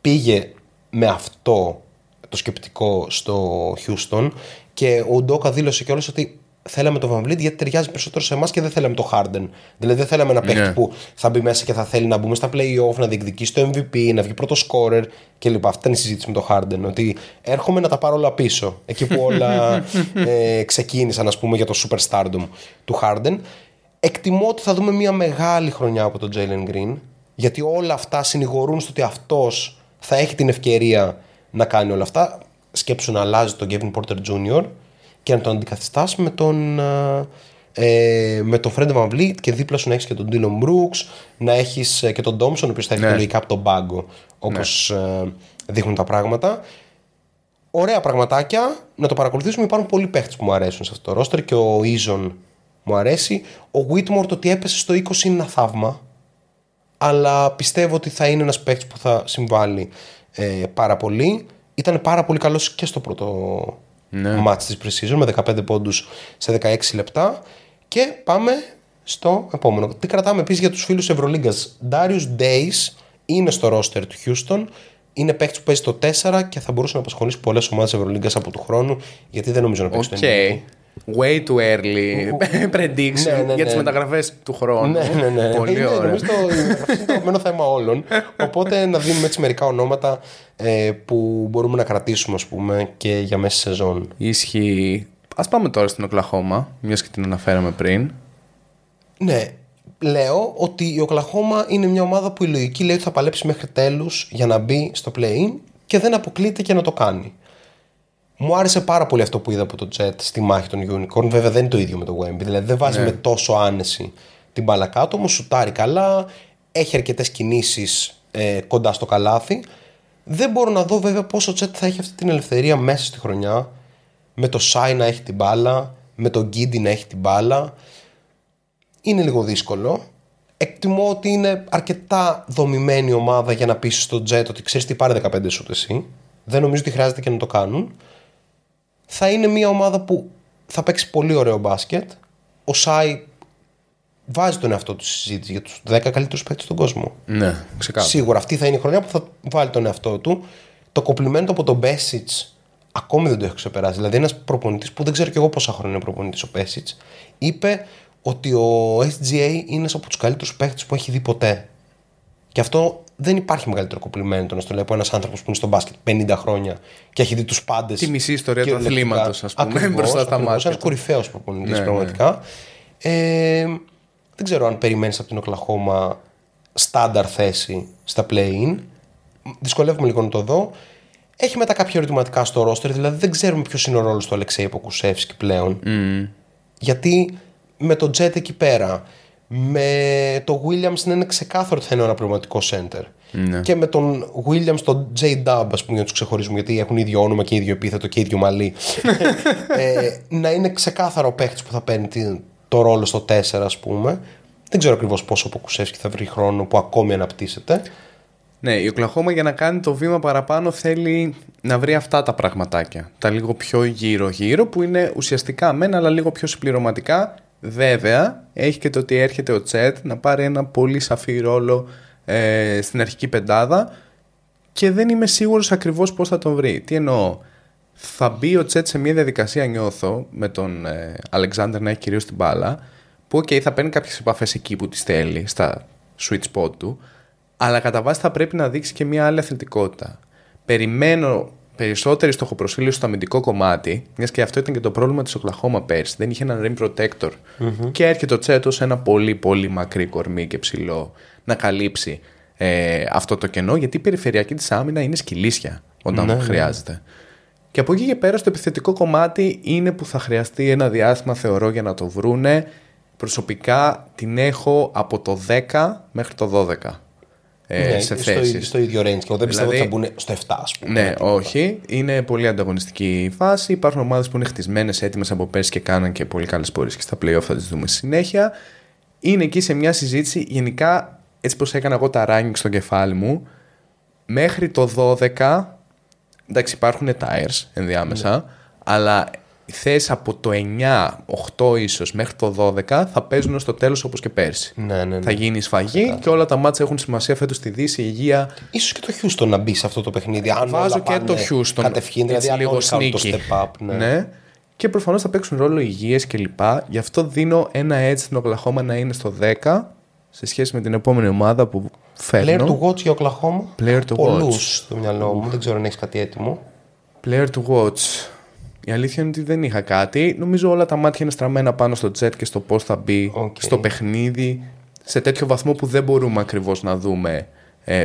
πήγε με αυτό το σκεπτικό στο Houston και ο Ουντόκα δήλωσε κιόλας ότι θέλαμε το VanVleet γιατί ταιριάζει περισσότερο σε εμάς και δεν θέλαμε το Harden. Δηλαδή δεν θέλαμε ένα παίχτη που θα μπει μέσα και θα θέλει να μπούμε στα play-off, να διεκδικήσει το MVP, να βγει πρώτο scorer κλπ. Αυτή ήταν η συζήτηση με το Harden. Ότι έρχομαι να τα πάρω όλα πίσω. Εκεί που όλα ξεκίνησαν, ας πούμε, για το superstardom του Harden. Εκτιμώ ότι θα δούμε μια μεγάλη χρονιά από τον Jalen Green, γιατί όλα αυτά συνηγορούν στο ότι αυτός θα έχει την ευκαιρία να κάνει όλα αυτά. Σκέψου να αλλάζει τον Kevin Porter Jr. και να τον αντικαθιστάς με τον Fred VanVleet, και δίπλα σου να έχεις και τον Dillon Brooks, να έχεις και τον Thompson, ο οποίος θα έρθει λογικά από τον πάγκο, όπως δείχνουν τα πράγματα. Ωραία πραγματάκια, να το παρακολουθήσουμε. Υπάρχουν πολλοί παίχτες που μου αρέσουν σε αυτό το roster, και ο Eason μου αρέσει. Ο Whitmore, το ότι έπεσε στο 20 είναι ένα θαύμα, αλλά πιστεύω ότι θα είναι ένας παίκτης που θα συμβάλλει πάρα πολύ. Ήταν πάρα πολύ καλός και στο πρώτο μάτς της pre-season, με 15 πόντους σε 16 λεπτά. Και πάμε στο επόμενο. Τι κρατάμε επίσης για τους φίλους Ευρωλίγκας? Darius Days είναι στο roster του Houston. Είναι παίκτης που παίζει το 4 και θα μπορούσε να απασχολήσει πολλές ομάδες Ευρωλίγκας από του χρόνου, γιατί δεν νομίζω να παίξει το NBA. Way too early prediction για τις μεταγραφές του χρόνου. Πολύ ωραία. Νομίζω είναι το αγαπημένο θέμα όλων. Οπότε να δίνουμε έτσι μερικά ονόματα που μπορούμε να κρατήσουμε, ας πούμε, και για μέση σεζόν. Ισχύει. Ας πάμε τώρα στην Οκλαχώμα, μιας και την αναφέραμε πριν. Ναι. Λέω ότι η Οκλαχώμα είναι μια ομάδα που η λογική λέει ότι θα παλέψει μέχρι τέλους για να μπει στο play-in, και δεν αποκλείται και να το κάνει. Μου άρεσε πάρα πολύ αυτό που είδα από το Jett στη μάχη των Unicorn. Βέβαια δεν είναι το ίδιο με το Wemby, δηλαδή δεν βάζει με τόσο άνεση την μπάλα κάτω, όμως σουτάρει καλά, έχει αρκετές κινήσεις κοντά στο καλάθι. Δεν μπορώ να δω βέβαια πόσο ο Jett θα έχει αυτή την ελευθερία μέσα στη χρονιά, με το Shai να έχει την μπάλα, με τον Giddy να έχει την μπάλα. Είναι λίγο δύσκολο. Εκτιμώ ότι είναι αρκετά δομημένη ομάδα για να πείσει στον Jett ότι ξέρεις τι, πάρε 15 σουτ εσύ. Δεν νομίζω ότι χρειάζεται και να το κάνουν. Θα είναι μια ομάδα που θα παίξει πολύ ωραίο μπάσκετ. Ο Shai βάζει τον εαυτό του στη συζήτηση για τους 10 καλύτερους παίκτες στον κόσμο. Ναι, ξεκάθαρα. Σίγουρα αυτή θα είναι η χρονιά που θα βάλει τον εαυτό του. Το κομπλιμέντο από τον Besic ακόμη δεν το έχω ξεπεράσει. Δηλαδή, ένας προπονητής που δεν ξέρω κι εγώ πόσα χρόνια είναι προπονητής, ο Besic, είπε ότι ο SGA είναι ένας από τους καλύτερους παίκτες που έχει δει ποτέ. Και αυτό δεν υπάρχει μεγαλύτερο κομπλιμέντο, να στο λέει, από ένας άνθρωπος που είναι στο μπάσκετ 50 χρόνια και έχει δει τους πάντες. Τη μισή ιστορία του αθλήματος, ας πούμε. Ακριβώς, μπροστά στα μάτια. Ένας κορυφαίος προπονητής, πραγματικά. Δεν ξέρω αν περιμένεις από την Οκλαχώμα στάνταρ θέση στα play-in. Δυσκολεύομαι λίγο να το δω. Έχει μετά κάποια ερωτηματικά στο roster, δηλαδή δεν ξέρουμε ποιος είναι ο ρόλος του Αλεξέη Ποκουσεύσκη πλέον. Γιατί με τον Jett εκεί πέρα, με το Williams είναι ξεκάθαρο ότι θα είναι ένα πραγματικό center, και με τον Williams, τον J-Dub, ας πούμε, για να τους ξεχωρίζουμε, γιατί έχουν ίδιο όνομα και ίδιο επίθετο και ίδιο μαλλί, να είναι ξεκάθαρο ο παίκτης που θα παίρνει το ρόλο στο 4, ας πούμε. Δεν ξέρω ακριβώς πόσο ο Ποκουσεύσκι θα βρει χρόνο, που ακόμη αναπτύσσεται. Ναι, η Οκλαχώμα για να κάνει το βήμα παραπάνω θέλει να βρει αυτά τα πραγματάκια, τα λίγο πιο γύρω-γύρω, που είναι ουσιαστικά μένα, αλλά λίγο πιο συμπληρωματικά. Βέβαια, έχει και το ότι έρχεται ο Jett να πάρει ένα πολύ σαφή ρόλο στην αρχική πεντάδα, και δεν είμαι σίγουρος ακριβώς πώς θα τον βρει. Τι εννοώ? Θα μπει ο Jett σε μια διαδικασία, νιώθω, με τον Alexander να έχει κυρίως την μπάλα, που θα παίρνει κάποιες επαφές εκεί που τις θέλει, στα sweet spot του, αλλά κατά βάση θα πρέπει να δείξει και μια άλλη αθλητικότητα. Περιμένω περισσότερη στοχοπροσήλωση στο αμυντικό κομμάτι, μιας και αυτό ήταν και το πρόβλημα της Οκλαχώμα πέρσι. Δεν είχε έναν rim protector, και έρχεται ο Jett ως ένα πολύ πολύ μακρύ κορμί και ψηλό να καλύψει αυτό το κενό, γιατί η περιφερειακή της άμυνα είναι σκυλίσια όταν χρειάζεται. Και από εκεί και πέρα στο επιθετικό κομμάτι είναι που θα χρειαστεί ένα διάστημα, θεωρώ, για να το βρούνε. Προσωπικά την έχω από το 10 μέχρι το 12. Σε θέσεις. Στο ίδιο range, και εγώ δεν πιστεύω ότι θα μπουν στο 7, ας πούμε. Ναι, όχι. Είναι πολύ ανταγωνιστική η φάση. Υπάρχουν ομάδες που είναι χτισμένες, έτοιμες από πέρσι και κάναν και πολύ καλές πορείες, και στα play-off θα τις δούμε στη συνέχεια. Είναι εκεί σε μια συζήτηση. Γενικά, έτσι πως έκανα εγώ τα ranking στο κεφάλι μου, μέχρι το 12, εντάξει, υπάρχουν tires ενδιάμεσα, αλλά θέσεις από το 9, 8 ίσως μέχρι το 12 θα παίζουν στο τέλος, όπως και πέρσι. Θα γίνει σφαγή και όλα τα μάτσα έχουν σημασία φέτος στη Δύση, η υγεία. Ίσως και το Houston να μπει σε αυτό το παιχνίδι. Αν βάζω και το Houston κατευθείαν, δηλαδή λίγο sneaky. Και προφανώς θα παίξουν ρόλο υγείας κλπ. Γι' αυτό δίνω ένα edge στην Οκλαχώμα να είναι στο 10 σε σχέση με την επόμενη ομάδα που φέρνω. Player to watch για Οκλαχώμα. Πολλούς στο μυαλό μου. Δεν ξέρω αν έχεις κάτι έτοιμο. Player to watch. Η αλήθεια είναι ότι δεν είχα κάτι. Νομίζω όλα τα μάτια είναι στραμμένα πάνω στο Jett και στο πώς θα μπει στο παιχνίδι. Σε τέτοιο βαθμό που δεν μπορούμε ακριβώς να δούμε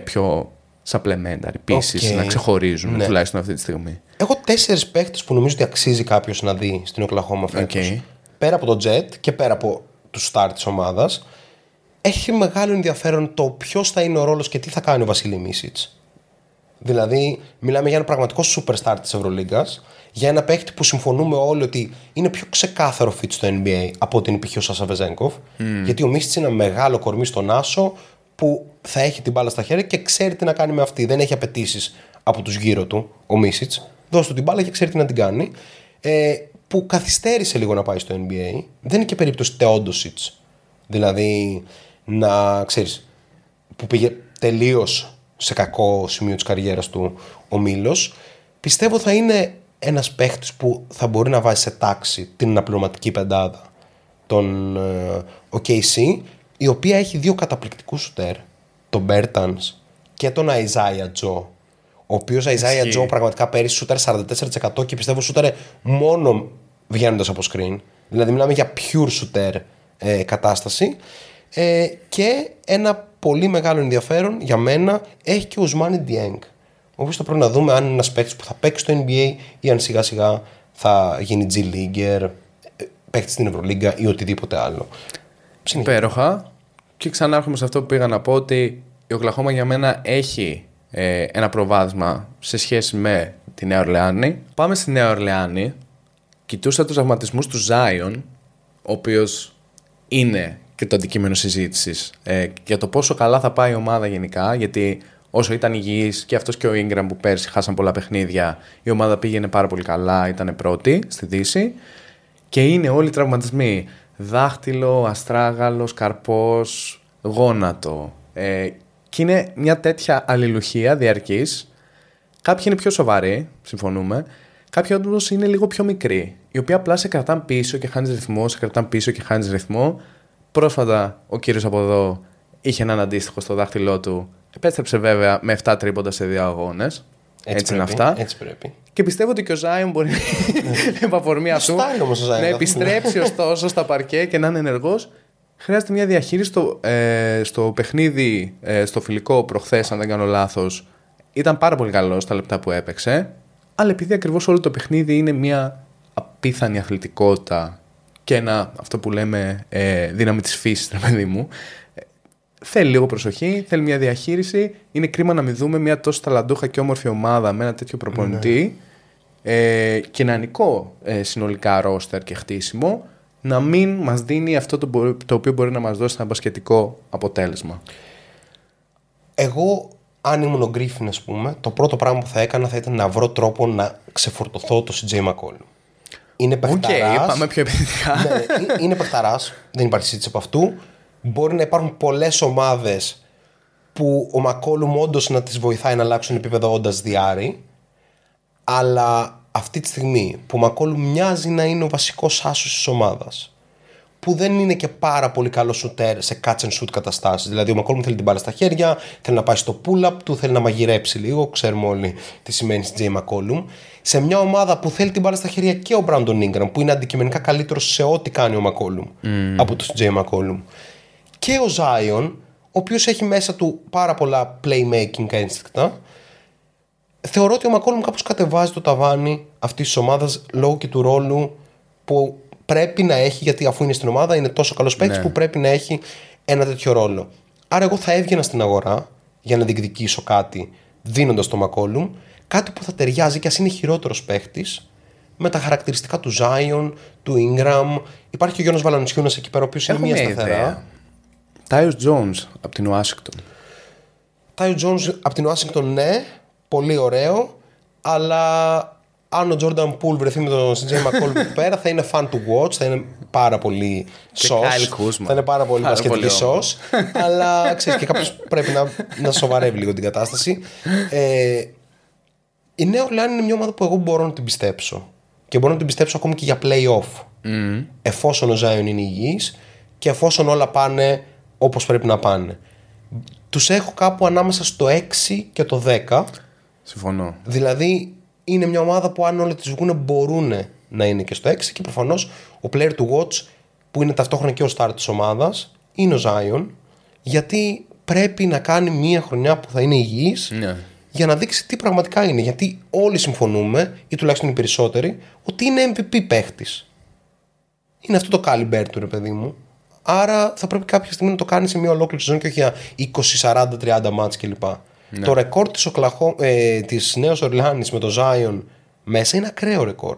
πιο supplementary πίσεις να ξεχωρίζουμε, ναι, τουλάχιστον αυτή τη στιγμή. Έχω 4 παίχτες που νομίζω ότι αξίζει κάποιος να δει στην Οκλαχώμα φέτος. Πέρα από το Jett και πέρα από του στάρ της ομάδας, έχει μεγάλο ενδιαφέρον το ποιος θα είναι ο ρόλος και τι θα κάνει ο Βασίλη Μίσιτς. Δηλαδή, μιλάμε για ένα πραγματικό superstar της Ευρωλίγκας, για ένα παίκτη που συμφωνούμε όλοι ότι είναι πιο ξεκάθαρο fit στο NBA από ότι είναι π.χ. ο Σάσα Βεζένκοφ, γιατί ο Μίσιτς είναι ένα μεγάλο κορμί στον άσο που θα έχει την μπάλα στα χέρια και ξέρει τι να κάνει με αυτή. Δεν έχει απαιτήσεις από τους γύρω του ο Μίσιτς. Δώσ' του την μπάλα και ξέρει τι να την κάνει. Που καθυστέρησε λίγο να πάει στο NBA. Δεν είναι και περίπτωση Τεόντοσιτς. Δηλαδή, να ξέρεις, που πήγε τελείως σε κακό σημείο της καριέρας του ο Μίλος. Πιστεύω θα είναι ένας παίχτης που θα μπορεί να βάζει σε τάξη την αναπληρωματική πεντάδα των OKC, η οποία έχει 2 καταπληκτικούς σουτέρ, τον Bertans και τον Isaiah Joe, ο οποίος Isaiah Joe πραγματικά πέρυσι σουτέρ 44% και πιστεύω σουτέρ μόνο βγαίνοντας από screen. Δηλαδή μιλάμε για pure σουτέρ κατάσταση. Και ένα πολύ μεγάλο ενδιαφέρον για μένα έχει και ο Ουσμάνι Ντιέγκ, ο οποίος θα πρέπει να δούμε αν είναι ένας παίκτης που θα παίξει στο NBA ή αν σιγά σιγά θα γίνει G-Leaguer, παίκτη στην Ευρωλίγκα ή οτιδήποτε άλλο. Υπέροχα. Και ξανά έρχομαι σε αυτό που πήγα να πω, ότι η Οκλαχώμα για μένα έχει ένα προβάδισμα σε σχέση με τη Νέα Ορλεάνη. Πάμε στη Νέα Ορλεάνη. Κοιτούσα τους τραυματισμούς του Zion, ο οποίος είναι και το αντικείμενο συζήτησης για το πόσο καλά θα πάει η ομάδα γενικά, γιατί όσο ήταν υγιής και αυτός και ο Ingram που πέρσι χάσαν πολλά παιχνίδια, η ομάδα πήγαινε πάρα πολύ καλά, ήταν πρώτη στη Δύση, και είναι όλοι οι τραυματισμοί. Δάχτυλο, αστράγαλος, καρπός, γόνατο. Και είναι μια τέτοια αλληλουχία διαρκής. Κάποιοι είναι πιο σοβαροί, συμφωνούμε. Κάποιοι όντως είναι λίγο πιο μικροί, οι οποίοι απλά σε κρατάνε πίσω και χάνεις ρυθμό, σε κρατάνε πίσω και χάνεις ρυθμό. Πρόσφατα ο κύριος από εδώ είχε έναν αντίστοιχο στο δάχτυλό του. Επέστρεψε βέβαια με 7 τρίποντα σε 2 αγώνες. Έτσι είναι αυτά. Έτσι πρέπει. Και πιστεύω ότι και ο Zion μπορεί με αφορμή αυτού να επιστρέψει ωστόσο στα παρκέ και να είναι ενεργός. Χρειάζεται μια διαχείριση στο παιχνίδι, στο φιλικό προχθές, αν δεν κάνω λάθος. Ήταν πάρα πολύ καλό στα λεπτά που έπαιξε. Αλλά επειδή ακριβώς όλο το παιχνίδι είναι μια απίθανη αθλητικότητα και ένα, αυτό που λέμε, δύναμη της φύσης, ρε παιδί μου, θέλει λίγο προσοχή, θέλει μια διαχείριση. Είναι κρίμα να μην δούμε μια τόσο ταλαντούχα και όμορφη ομάδα με ένα τέτοιο προπονητή, κοινωνικό συνολικά ρόστερ και χτίσιμο, να μην μας δίνει αυτό το οποίο μπορεί να μας δώσει ένα μπασκετικό αποτέλεσμα. Εγώ, αν ήμουν ο Γκρίφιν, ας πούμε, το πρώτο πράγμα που θα έκανα θα ήταν να βρω τρόπο να ξεφορτωθώ το CJ McCollum. Είναι παιχταράς. Πάμε πιο επενδυτικά. Ναι, είναι παιχταράς, δεν υπάρχει συζήτηση από αυτού. Μπορεί να υπάρχουν πολλές ομάδες που ο McCollum όντως να τις βοηθάει να αλλάξουν επίπεδο όντας διάρρη, αλλά αυτή τη στιγμή που ο McCollum μοιάζει να είναι ο βασικός άσος της ομάδας, που δεν είναι και πάρα πολύ καλό σουτέρ σε catch and shoot καταστάσεις. Δηλαδή ο McCollum θέλει την μπάλα στα χέρια, θέλει να πάει στο pull-up του, θέλει να μαγειρέψει λίγο. Ξέρουμε όλοι τι σημαίνει στη Jay McCollum. Σε μια ομάδα που θέλει την μπάλα στα χέρια και ο Brandon Ingram, που είναι αντικειμενικά καλύτερος σε ό,τι κάνει ο McCollum από τον Jay McCollum. Και ο Zion, ο οποίος έχει μέσα του πάρα πολλά playmaking ένστικτα, θεωρώ ότι ο McCollum κάπως κατεβάζει το ταβάνι αυτής της ομάδας λόγω και του ρόλου που πρέπει να έχει, γιατί αφού είναι στην ομάδα είναι τόσο καλός παίκτης, ναι, που πρέπει να έχει ένα τέτοιο ρόλο. Άρα εγώ θα έβγαινα στην αγορά για να διεκδικήσω κάτι δίνοντας το McCollum, κάτι που θα ταιριάζει, και ας είναι χειρότερος παίκτης, με τα χαρακτηριστικά του Zion, του Ingram. Υπάρχει και ο Γιώνας Βαλαντσιούνας εκεί πέρα, ο οποίος είναι μια σταθερά ιδέα. Tyos Jones από την Ουάσιγκτον. Tyos Jones από την Ουάσιγκτον, ναι, πολύ ωραίο. Αλλά αν ο Jordan Poole βρεθεί με τον CJ McCollum που πέρα, θα είναι fan to watch, θα είναι πάρα πολύ sauce. Θα είναι πάρα πολύ μπασκετική sauce. Αλλά ξέρεις, και κάποιος πρέπει να σοβαρεύει λίγο την κατάσταση. Η Νέα Ορλεάνη είναι μια ομάδα που εγώ μπορώ να την πιστέψω. Και μπορώ να την πιστέψω ακόμη και για playoff. Εφόσον ο Zion είναι υγιής και εφόσον όλα πάνε όπως πρέπει να πάνε. Τους έχω κάπου ανάμεσα στο 6 και το 10. Συμφωνώ. Δηλαδή είναι μια ομάδα που αν όλα τις βγουν μπορούν να είναι και στο 6. Και προφανώς ο player to watch, που είναι ταυτόχρονα και ο star της ομάδας, είναι ο Zion, γιατί πρέπει να κάνει μια χρονιά που θα είναι υγιής, ναι, για να δείξει τι πραγματικά είναι. Γιατί όλοι συμφωνούμε, ή τουλάχιστον οι περισσότεροι, ότι είναι MVP παίχτης. Είναι αυτό το caliber του, ρε παιδί μου. Άρα θα πρέπει κάποια στιγμή να το κάνει σε μια ολόκληρη σεζόν και όχι για 20, 40, 30 μάτς κλπ. Ναι. Το ρεκόρ της Νέας Ορλεάνης με το Zion μέσα είναι ακραίο ρεκόρ.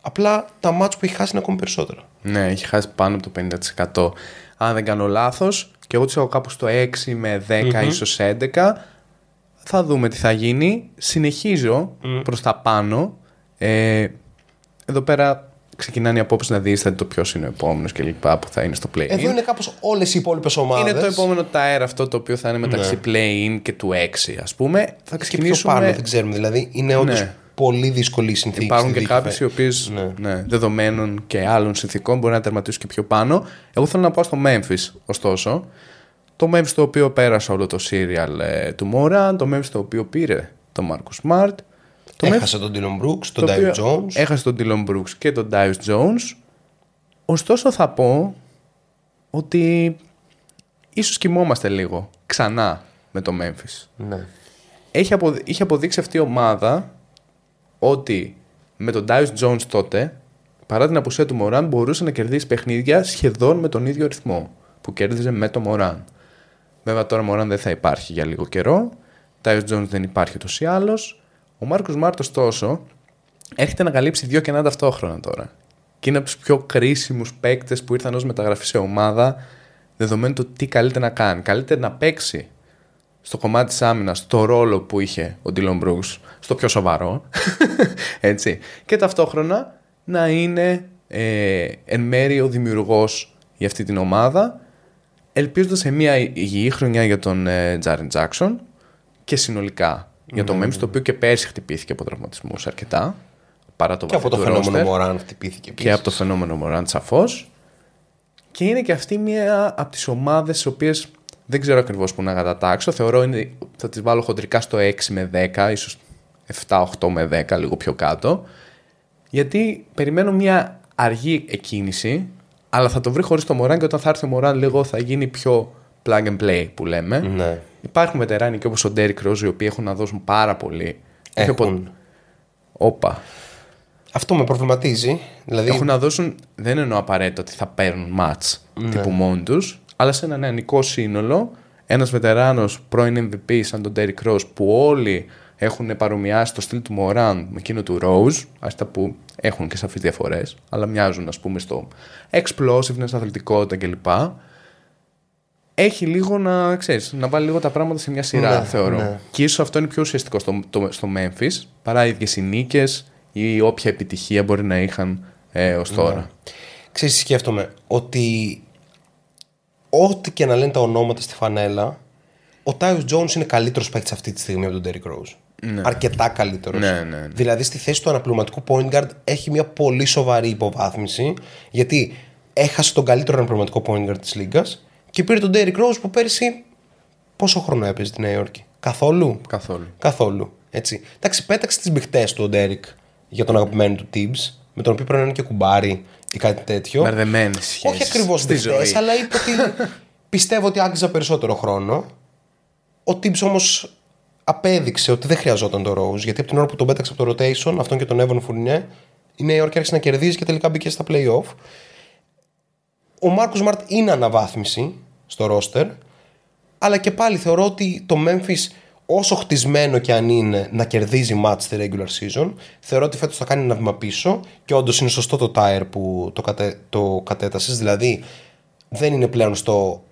Απλά τα μάτς που έχει χάσει είναι ακόμη περισσότερα. Ναι, έχει χάσει πάνω από το 50%. Αν δεν κάνω λάθος, και εγώ τους έχω κάπου στο 6 με 10, ίσως 11. Θα δούμε τι θα γίνει. Συνεχίζω προς τα πάνω. Εδώ πέρα ξεκινάνε οι απόψεις να δεις το ποιος είναι ο επόμενος και λοιπά που θα είναι στο play-in. Εδώ είναι κάπως όλες οι υπόλοιπες ομάδες. Είναι το επόμενο τάιρ αυτό το οποίο θα είναι μεταξύ play-in και του 6, ας πούμε. Θα ξεκινήσουμε. Και πιο πάνω δεν ξέρουμε. Δηλαδή είναι όντως πολύ δύσκολη η συνθήκη. Υπάρχουν και κάποιες οι οποίες δεδομένων και άλλων συνθήκων μπορεί να τερματίσουν και πιο πάνω. Εγώ θέλω να πάω στο Memphis, ωστόσο. Το Memphis το οποίο πέρασε όλο το serial του Morant, το Memphis το οποίο πήρε τον Marcus Smart. Έχασε τον Dylan Brooks, τον Tyos Jones. Έχασε τον Dylan Brooks και τον Tyos Jones. Ωστόσο θα πω ότι ίσως κοιμόμαστε λίγο ξανά με το Memphis. Ναι. Είχε αποδείξει αυτή η ομάδα ότι με τον Tyos Jones τότε, παρά την απουσία του Morant, μπορούσε να κερδίσει παιχνίδια σχεδόν με τον ίδιο ρυθμό που κέρδιζε με τον Morant. Βέβαια τώρα ο Morant δεν θα υπάρχει για λίγο καιρό. Tyos Jones δεν υπάρχει ούτως ή άλλως. Ο Μάρκος Smart, ωστόσο, έρχεται να καλύψει δύο κενά ταυτόχρονα τώρα. Και είναι από τους πιο κρίσιμους παίκτες που ήρθαν ως μεταγραφή σε ομάδα, δεδομένου το τι καλείται να κάνει. Καλείται να παίξει στο κομμάτι της άμυνας το ρόλο που είχε ο Ντίλον Μπρουκς, στο πιο σοβαρό, έτσι. Και ταυτόχρονα να είναι εν μέρει ο δημιουργός για αυτή την ομάδα, ελπίζοντας σε μια υγιή χρονιά για τον Τζάρεν Τζάκσον και συνολικά για το Memphis, το οποίο και πέρσι χτυπήθηκε από τραυματισμούς αρκετά, παρά το βαθύ του ρόστερ. Και από το φαινόμενο Morant χτυπήθηκε επίσης. Και από το φαινόμενο Morant, σαφώς. Και είναι και αυτή μία από τις ομάδες τις οποίες δεν ξέρω ακριβώς που να κατατάξω. Θεωρώ θα τις βάλω χοντρικά στο 6 με 10, ίσως 7, 8 με 10, λίγο πιο κάτω. Γιατί περιμένω μία αργή εκκίνηση, αλλά θα το βρει χωρίς το Morant, και όταν θα έρθει ο Morant λίγο θα γίνει πιο plug and play που λέμε. Ναι. Υπάρχουν βετεράνοι και όπως ο Derrick Rose, οι οποίοι έχουν να δώσουν πάρα πολύ. Έχουν. Όπα. Αυτό με προβληματίζει. Δηλαδή έχουν να δώσουν, δεν εννοώ απαραίτητα ότι θα παίρνουν μάτς τύπου μόνοι τους, αλλά σε ένα νεανικό σύνολο, ένας βετεράνος πρώην MVP σαν τον Derrick Rose, που όλοι έχουν παρομοιάσει το στυλ του Morant με εκείνο του Rose, αυτά που έχουν και σαφείς διαφορές, αλλά μοιάζουν, ας πούμε, στο explosiveness, αθλητικότητα κλπ. Έχει λίγο να, ξέρεις, να βάλει λίγο τα πράγματα σε μια σειρά, θεωρώ. Ναι. Και ίσως αυτό είναι πιο ουσιαστικό στο Memphis, παρά οι ίδιες οι νίκες ή όποια επιτυχία μπορεί να είχαν ως τώρα. Ναι. Ξέρεις, σκέφτομαι ότι ό,τι και να λένε τα ονόματα στη φανέλα, ο Tyus Jones είναι καλύτερος παίκτης αυτή τη στιγμή από τον Derrick Rose. Ναι. Αρκετά καλύτερος. Ναι. Δηλαδή στη θέση του αναπληρωματικού point guard έχει μια πολύ σοβαρή υποβάθμιση, γιατί έχασε τον καλύτερο αναπληρωματικό point guard της λίγκας. Και πήρε τον Derrick Rose που πέρσι πόσο χρόνο έπαιζε στη Νέα Υόρκη? Καθόλου. Έτσι. Εντάξει, πέταξε τις μπιχτές του ο Derrick για τον αγαπημένο του Tibbs, με τον οποίο πρέπει να είναι και κουμπάρι ή κάτι τέτοιο. Μπερδεμένες σχέσεις. Όχι ακριβώς μπιχτές, αλλά είπε ότι πιστεύω ότι άξιζα περισσότερο χρόνο. Ο Tibbs όμως απέδειξε ότι δεν χρειαζόταν τον Rose, γιατί από την ώρα που τον πέταξε από το rotation, αυτόν και τον Evan Fournier, η Νέα Υόρκη άρχισε να κερδίζει και τελικά μπήκε στα playoff. Ο Marcus Smart είναι αναβάθμιση στο ρόστερ, αλλά και πάλι θεωρώ ότι το Memphis, όσο χτισμένο και αν είναι να κερδίζει μάτς στη regular season, θεωρώ ότι φέτος θα κάνει ένα βήμα πίσω. Και όντως είναι σωστό το tire που το κατέτασες. Δηλαδή δεν είναι πλέον στο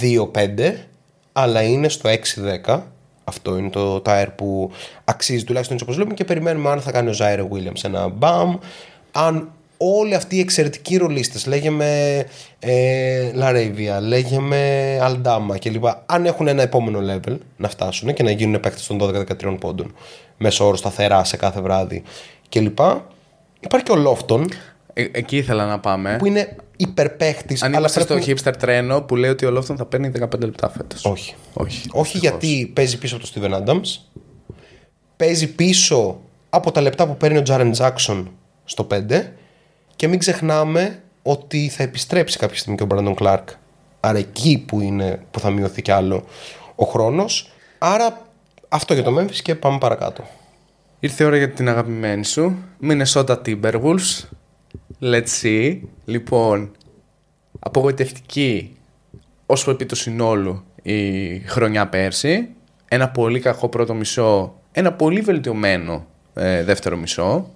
2-5, αλλά είναι στο 6-10. Αυτό είναι το tire που αξίζει, τουλάχιστον έτσι όπως λέμε. Και περιμένουμε αν θα κάνει ο Jrue Williams ένα μπαμ, αν όλοι αυτοί οι εξαιρετικοί ρολίστες, λέγε με Λαρέιβια, λέγε με Αλντάμα κλπ, αν έχουν ένα επόμενο level να φτάσουν και να γίνουν παίκτες των 12-13 πόντων μέσω όρο σταθερά σε κάθε βράδυ κλπ. Υπάρχει και ο Λόφτον. Εκεί ήθελα να πάμε. Που είναι υπερπαίκτης. Αν είμαστε στο hipster τρένο που λέει ότι ο Λόφτον θα παίρνει 15 λεπτά φέτος. Όχι, γιατί παίζει πίσω από τον Steven Adams. Παίζει πίσω από τα λεπτά που παίρνει ο Jaren Jackson στο 5, και μην ξεχνάμε ότι θα επιστρέψει κάποια στιγμή και ο Brandon Clark, άρα εκεί που είναι που θα μειωθεί κι άλλο ο χρόνος. Άρα αυτό για το Memphis και πάμε παρακάτω. Ήρθε η ώρα για την αγαπημένη σου Minnesota Timberwolves. Let's see. Λοιπόν, απογοητευτική ως επί του συνόλου η χρονιά πέρσι. Ένα πολύ κακό πρώτο μισό, ένα πολύ βελτιωμένο δεύτερο μισό.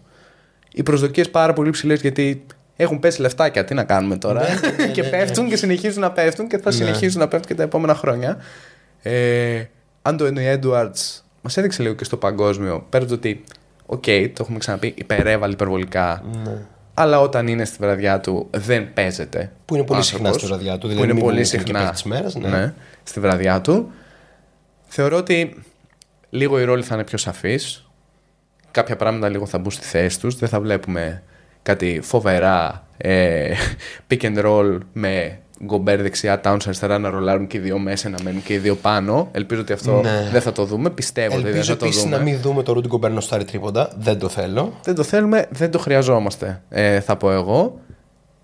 Οι προσδοκίες πάρα πολύ ψηλές, γιατί έχουν πέσει λεφτάκια, τι να κάνουμε τώρα. Και πέφτουν και συνεχίζουν να πέφτουν και θα συνεχίζουν να πέφτουν και τα επόμενα χρόνια. Anthony Edwards μας έδειξε λίγο και στο παγκόσμιο, πέρα το ότι το έχουμε ξαναπεί, υπερέβαλε υπερβολικά, αλλά όταν είναι στη βραδιά του δεν παίζεται. Που είναι πολύ συχνά στη βραδιά του, δηλαδή πολύ συχνά της μέρας, στη βραδιά του. Θεωρώ ότι λίγο οι ρόλοι θα είναι πιο σαφείς. Κάποια πράγματα λίγο θα μπουν στη θέση τους. Δεν θα βλέπουμε κάτι φοβερά pick and roll με Gobert δεξιά, Towns αριστερά, να ρολάρουν και οι δύο μέσα, να μένουν και οι δύο πάνω. Ελπίζω ότι αυτό δεν θα το δούμε. Πιστεύω ότι δεν θα το δούμε. Ελπίζω να μην δούμε το Rudy Gobert να στάρει τρίποντα. Δεν το θέλω. Δεν το θέλουμε, δεν το χρειαζόμαστε, θα πω εγώ.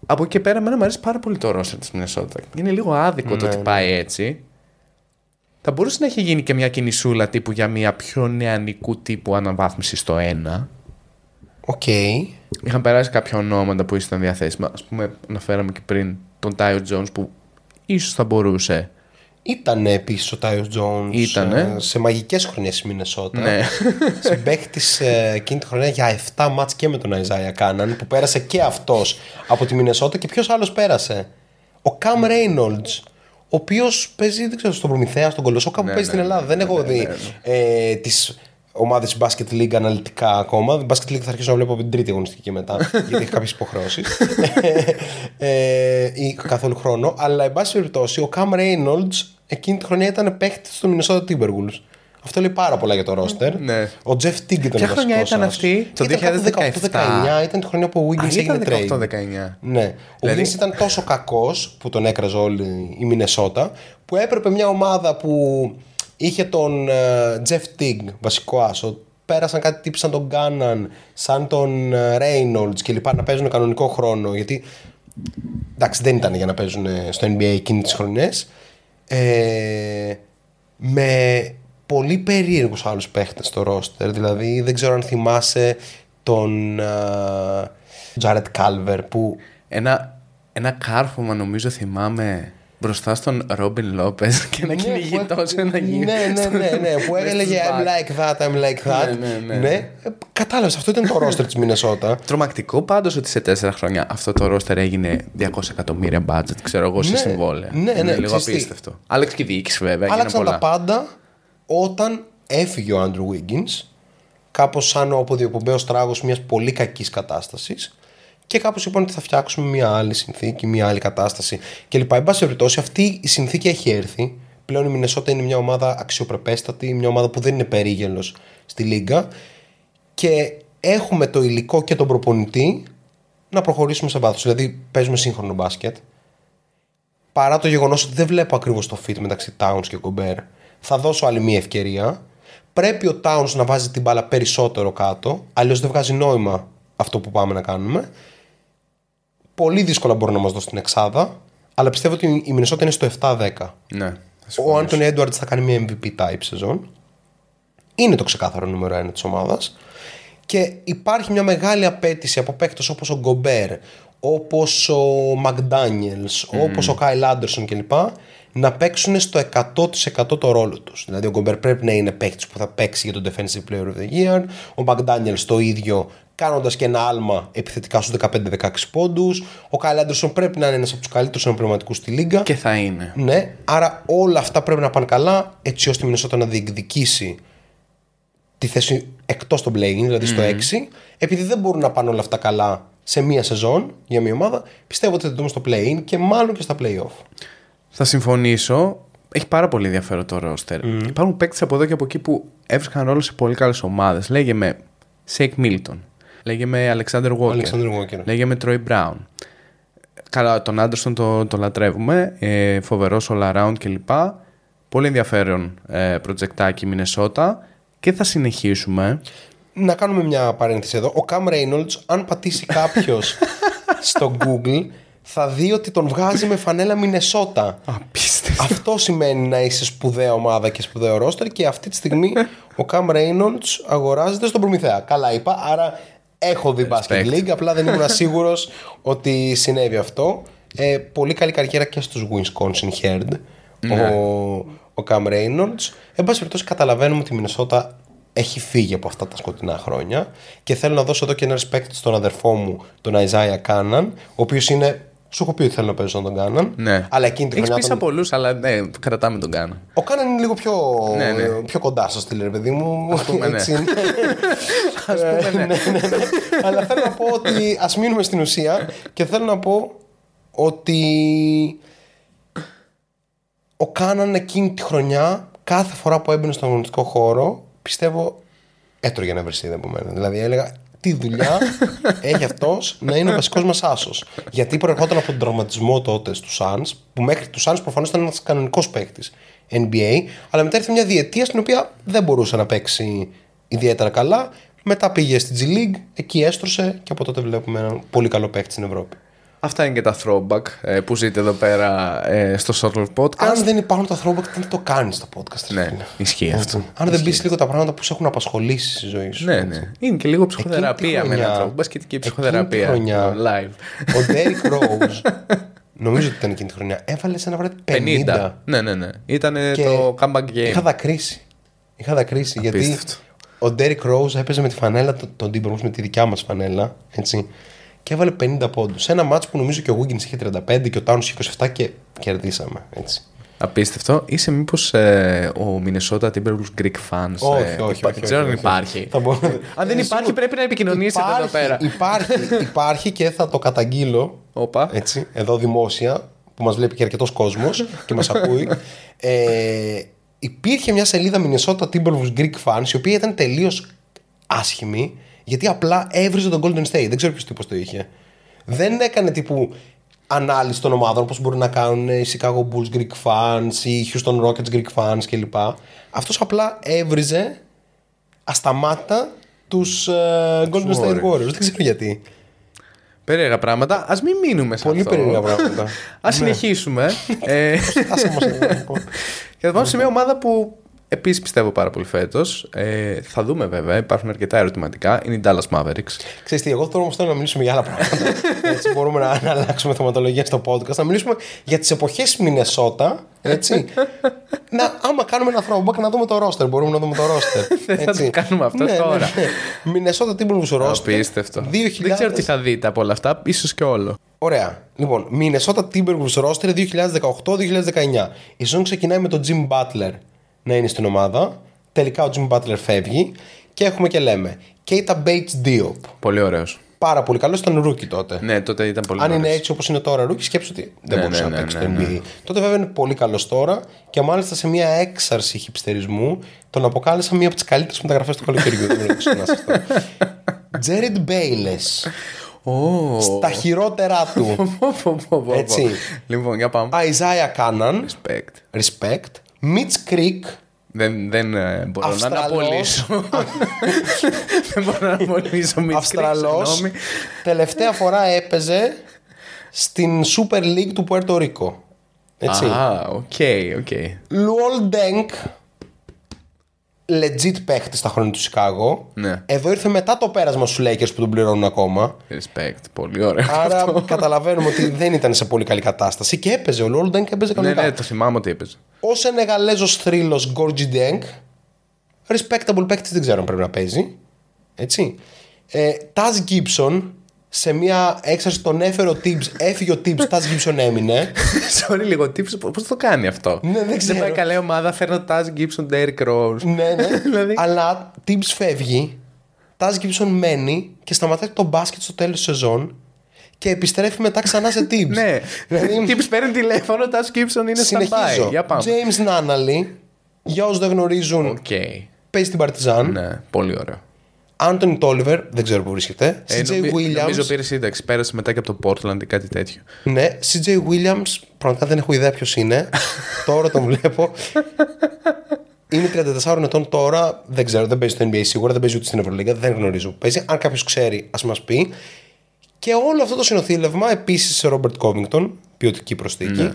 Από εκεί πέρα, εμένα μου αρέσει πάρα πολύ το roster της Μινεσότα. Είναι λίγο άδικο το ότι πάει έτσι. Θα μπορούσε να έχει γίνει και μια κινησούλα τύπου για μια πιο νεανικού τύπου αναβάθμιση στο 1. Οκ. Είχαν περάσει κάποια ονόματα που ήσταν διαθέσιμα. Ας πούμε, αναφέραμε και πριν τον Tyos Jones, που ίσως θα μπορούσε. Ήτανε επίσης ο Tyos Jones. Σε μαγικές χρονιές στη Μινεσότα. Ναι. Συμπαίχτης εκείνη τη χρονιά για 7 μάτς και με τον Isaiah Κάναν, που πέρασε και αυτός από τη Μινεσότα. Και ποιος άλλος πέρασε? Ο Cam Reynolds, ο οποίος παίζει, δεν ξέρω, στον Προμηθέα, στον Κολοσσό, κάπου παίζει στην Ελλάδα. Δεν έχω δει τις ομάδες Basket League αναλυτικά ακόμα. Basket League θα αρχίσω να βλέπω από την τρίτη αγωνιστική και μετά, γιατί έχει κάποιες υποχρεώσεις ή καθόλου χρόνο. Αλλά, εν πάση περιπτώσει, ο Cam Reynolds εκείνη τη χρονιά ήταν παίχτης του Minnesota Timberwolves. Αυτό λέει πάρα πολλά για το roster. Ο Jeff Teague ήταν ο βασικός. Ποια χρονιά ήταν αυτή? Το 2018-19 ήταν τη χρονιά που ο Wiggins έγινε trade. Ναι. Ο Wiggins ήταν τόσο κακός που τον έκραζε όλη η Μινεσότα, που έπρεπε μια ομάδα που είχε τον Jeff Teague βασικό άσο, πέρασαν κάτι τύποι σαν τον Gannon, σαν τον Reynolds κλπ, να παίζουν κανονικό χρόνο, γιατί εντάξει, δεν ήταν για να παίζουν στο NBA εκείνη τις χρονιές, με πολύ περίεργους άλλους παίχτες στο ρόστερ. Δηλαδή δεν ξέρω αν θυμάσαι τον Jared Culver, που ένα κάρφωμα νομίζω θυμάμαι μπροστά στον Robin Lopez και ένα κυνηγητό σε ένα γύρο. Ναι, που έλεγε I'm like that, I'm like that. Ναι. Κατάλαβες, αυτό ήταν το ρόστερ της Μινεσότα. Τρομακτικό πάντως ότι σε 4 χρόνια αυτό το ρόστερ έγινε 200 εκατομμύρια budget, ξέρω εγώ, σε συμβόλαια. Ναι, λίγο απίστευτο. Άλλαξε και η διοίκηση, βέβαια. Άλλαξαν τα πάντα. Όταν έφυγε ο Άντρου Wiggins, κάπως σαν ο αποδιοπομπαίος τράγος μιας πολύ κακής κατάστασης, και κάπως είπαν ότι θα φτιάξουμε μια άλλη συνθήκη, μια άλλη κατάσταση κλπ. Εν πάση περιπτώσει, αυτή η συνθήκη έχει έρθει. Πλέον η Μινεσότα είναι μια ομάδα αξιοπρεπέστατη, μια ομάδα που δεν είναι περίγελος στη λίγκα, και έχουμε το υλικό και τον προπονητή να προχωρήσουμε σε βάθος. Δηλαδή παίζουμε σύγχρονο μπάσκετ, παρά το γεγονός ότι δεν βλέπω ακριβώς το fit μεταξύ Towns και Gobert. Θα δώσω άλλη μια ευκαιρία. Πρέπει ο Towns να βάζει την μπάλα περισσότερο κάτω, αλλιώς δεν βγάζει νόημα αυτό που πάμε να κάνουμε. Πολύ δύσκολα μπορεί να μας δώσει την εξάδα, αλλά πιστεύω ότι η Μινεσότα είναι στο 7-10. Ναι, ο Άντονι Έντουαρντς θα κάνει μια MVP type σεζόν. Είναι το ξεκάθαρο νούμερο 1 της ομάδας, και υπάρχει μια μεγάλη απέτηση από παίκτες όπως ο Γκομπέρ, όπως ο Μακντάνιελς, όπως ο Κάιλ Άντερσον κλπ, να παίξουν στο 100% το ρόλο τους. Δηλαδή ο Γκομπέρ πρέπει να είναι παίκτης που θα παίξει για τον Defensive Player of the Year, ο Μακντάνιελς το ίδιο, κάνοντας και ένα άλμα επιθετικά στους 15-16 πόντους. Ο Κάιλ Άντερσον πρέπει να είναι ένας από τους καλύτερους αναπληρωματικούς στη λίγκα, και θα είναι. Ναι, άρα όλα αυτά πρέπει να πάνε καλά, έτσι ώστε η Μινεσότα να διεκδικήσει τη θέση εκτός των play-in, δηλαδή στο 6. Επειδή δεν μπορούν να πάνε όλα αυτά καλά σε μία σεζόν για μία ομάδα, πιστεύω ότι θα δούμε στο play-in και μάλλον και στα play-off. Θα συμφωνήσω. Έχει πάρα πολύ ενδιαφέρον το roster. Υπάρχουν παίκτες από εδώ και από εκεί που έβρισκαν ρόλο σε πολύ καλές ομάδες. Λέγε με Shake Milton, λέγε με Alexander Walker. Λέγε με Troy Brown. Καλά, τον Anderson τον λατρεύουμε. Φοβερός all around κλπ. Πολύ ενδιαφέρον προτζεκτάκι Μινεσότα, και θα συνεχίσουμε. να κάνουμε μια παρένθεση εδώ. Ο Καμ Ρέινολτς, αν πατήσει κάποιος στο Google, θα δει ότι τον βγάζει με φανέλα Μινεσότα. Απίστευτο. Αυτό σημαίνει να είσαι σπουδαία ομάδα και σπουδαίο ρόστερ. Και αυτή τη στιγμή ο Καμ Ρέινολτς αγοράζεται στον Προμηθέα. Καλά είπα, άρα έχω δει Basket League, απλά δεν ήμουν σίγουρος ότι συνέβη αυτό. Πολύ καλή καριέρα και στους Wisconsin Herd, ναι, ο Καμ Ρέινολτς. Εν πάση περιπτώσει, καταλαβαίνουμε ότι η Μινεσότα έχει φύγει από αυτά τα σκοτεινά χρόνια. Και θέλω να δώσω εδώ και ένα respect στον αδερφό μου, τον Isaiah Κάναν, ο οποίος είναι. Σου έχω πει ότι θέλω να παίζω τον Κάναν. Ναι. Αλλά εκείνη την χρονιά. Έχεις πει από πολλούς, αλλά ναι, κρατάμε τον Κάναν. Ο Κάναν είναι λίγο πιο, ναι, ναι, πιο κοντά στο στυλ, ρε παιδί μου. Ας πούμε, ναι. Έτσι, ναι. Ας πούμε, ναι. Ναι, ναι, ναι. Αλλά θέλω να πω ότι ας μείνουμε στην ουσία και θέλω να πω ότι ο Κάναν εκείνη τη χρονιά, κάθε φορά που έμπαινε στον αγωνιστικό χώρο, πιστεύω έτρωγε ένα βρυσίδι από μένα. Δηλαδή έλεγα, τι δουλειά έχει αυτός να είναι ο βασικός μας άσος. Γιατί προερχόταν από τον τραυματισμό τότε στους Suns, που μέχρι τους Suns προφανώς ήταν ένας κανονικός παίκτης NBA, αλλά μετά ήρθε μια διετία στην οποία δεν μπορούσε να παίξει ιδιαίτερα καλά. Μετά πήγε στη G League, εκεί έστρωσε και από τότε βλέπουμε έναν πολύ καλό παίκτη στην Ευρώπη. Αυτά είναι και τα throwback που ζείτε εδώ πέρα στο Shortwave Podcast. Αν δεν υπάρχουν τα throwback, δεν το κάνεις το podcast. Ναι, ισχύει αυτό. Αν δεν μπεις λίγο τα πράγματα που σε έχουν απασχολήσει στη ζωή σου. Ναι, ναι. Είναι και λίγο ψυχοθεραπεία με έναν τρόπο. Μπασκετική ψυχοθεραπεία. Χρονιά, live. Ο Derrick Rose, νομίζω ότι ήταν εκείνη τη χρονιά, έβαλε σε ένα βράδυ 50. Ναι, ναι, ναι. Ήταν το comeback game. Είχα δακρύσει. Γιατί ο Derrick Rose έπαιζε με τη φανέλα, τον Timberwolves, με τη δικιά μας φανέλα. Έτσι. Και έβαλε 50 πόντους. Ένα μάτς που νομίζω και ο Wiggins είχε 35 και ο Towns είχε 27 και κερδίσαμε. Έτσι. Απίστευτο. Είσαι μήπως ο Minnesota Timberwolves Greek fans? Όχι. Ξέρω αν υπάρχει. Αν δεν υπάρχει, πρέπει να επικοινωνήσετε εδώ πέρα. Υπάρχει και θα το καταγγείλω. Έτσι, εδώ δημόσια, που μας βλέπει και αρκετός κόσμος και μας ακούει. Υπήρχε μια σελίδα Minnesota Timberwolves Greek fans, η οποία ήταν τελείως άσχημη. Γιατί απλά έβριζε τον Golden State. Δεν ξέρω ποιος τύπος το είχε. Δεν έκανε τύπου ανάλυση των ομάδων, όπως μπορούν να κάνουν οι Chicago Bulls Greek fans, οι Houston Rockets Greek fans κλπ. Αυτός απλά έβριζε ασταμάτα τους Golden State Warriors. Δεν ξέρω γιατί. Περίεργα πράγματα. Ας μην μείνουμε σε πολύ αυτό. Πολύ περίεργα πράγματα. Ας συνεχίσουμε. Και θα πάμε σε μια ομάδα που επίσης πιστεύω πάρα πολύ φέτος. Θα δούμε βέβαια, υπάρχουν αρκετά ερωτηματικά. Είναι η Dallas Mavericks. Ξέρεις τι, εγώ τώρα όμως θέλω να μιλήσουμε για άλλα πράγματα. Έτσι μπορούμε να αλλάξουμε θεματολογία στο podcast. Να μιλήσουμε για τις εποχές Μινεσότα. Έτσι. Άμα κάνουμε ένα throwback να δούμε το ρόστερ. Μπορούμε να δούμε το ρόστερ. Δεν θα το κάνουμε αυτό τώρα. Μινεσότα Timberwolves ρόστερ. Απίστευτο. Δεν ξέρω τι θα δείτε από όλα αυτά, ίσως και όλο. Ωραία. Λοιπόν, Μινεσότα Timberwolves ρόστερ 2018-2019. Η σεζόν ξεκινάει με τον Jim Butler να είναι στην ομάδα. Τελικά ο Jimmy Butler φεύγει και έχουμε και λέμε Keita Bates Diop. Πολύ ωραίος. Πάρα πολύ καλός, ήταν rookie τότε. Ναι, τότε ήταν πολύ καλός. Αν είναι έτσι όπως είναι τώρα rookie, σκέψου ότι δεν μπορούσε να παίξει το NBA. Τότε βέβαια είναι πολύ καλός τώρα και μάλιστα σε μια έξαρση χιπστερισμού τον αποκάλεσα μία από τις καλύτερες μεταγραφές του καλοκαιριού. Δεν είναι ξανά σε αυτό. Jared Bayless. Στα χειρότερά του. Έτσι. Λοιπόν, για πάμε. Isaiah Cannon. Respect. Mitch Creek. Δεν μπορώ να αναπολύσω. Δεν μπορώ να αναπολύσω. Αυστραλός. Τελευταία φορά έπαιζε στην Super League του Πουέρτο Ρίκο. Έτσι. Οκ. Λουόλ Ντενκ. Legit παίχτη στα χρόνια του Σικάγο. Ναι. Εδώ ήρθε μετά το πέρασμα στους Lakers που τον πληρώνουν ακόμα. Respect, πολύ ωραίο. Άρα αυτό. Καταλαβαίνουμε ότι δεν ήταν σε πολύ καλή κατάσταση και έπαιζε. Ο Λόλ Ντενκ έπαιζε κανονικά. Ναι, το θυμάμαι ότι έπαιζε. Ο Σενεγαλέζος θρύλος Γκόρτζι Ντενκ. Respectable παίχτη, δεν ξέρω αν πρέπει να παίζει. Έτσι. Τάζ Γκίψον. Σε μια έξαρση τον έφερε ο Tibbs, έφυγε ο Tibbs, Τάζ Γκίψον έμεινε. Sorry λίγο, Tibbs, πώς το κάνει αυτό? Ναι, δεν ξέρω. Δεν πάει καλή ομάδα, φέρνω Τάζ Γκίψον, Derrick Rose. Ναι, ναι. Αλλά Tibbs φεύγει, Τάζ Γκίψον μένει και σταματάει το μπάσκετ στο τέλος της σεζόν και επιστρέφει μετά ξανά σε Tibbs. Ναι, Tibbs παίρνει τηλέφωνο, Τάζ Γκίψον είναι στα μπάι. Για πάμε. James Nunnally, για όσους δεν γνωρίζουν, παίζει στην Παρτιζάν. Ναι, πολύ ωραίο. Άντωνι Τόλιβερ, δεν ξέρω που βρίσκεται. CJ Williams. Νομίζω πήρε σύνταξη, πέρασε μετά και από το Portland ή κάτι τέτοιο. Ναι, CJ Williams, πραγματικά δεν έχω ιδέα ποιος είναι. Τώρα τον βλέπω. Είναι 34 ετών τώρα, δεν ξέρω, δεν παίζει στο NBA σίγουρα, δεν παίζει ούτε στην Ευρωλίγα, δεν γνωρίζω που παίζει. Αν κάποιος ξέρει, ας μας πει. Και όλο αυτό το συνοθήλευμα, επίσης σε Ρόμπερτ Κόβινγκτον, ποιοτική προσθήκη, ναι.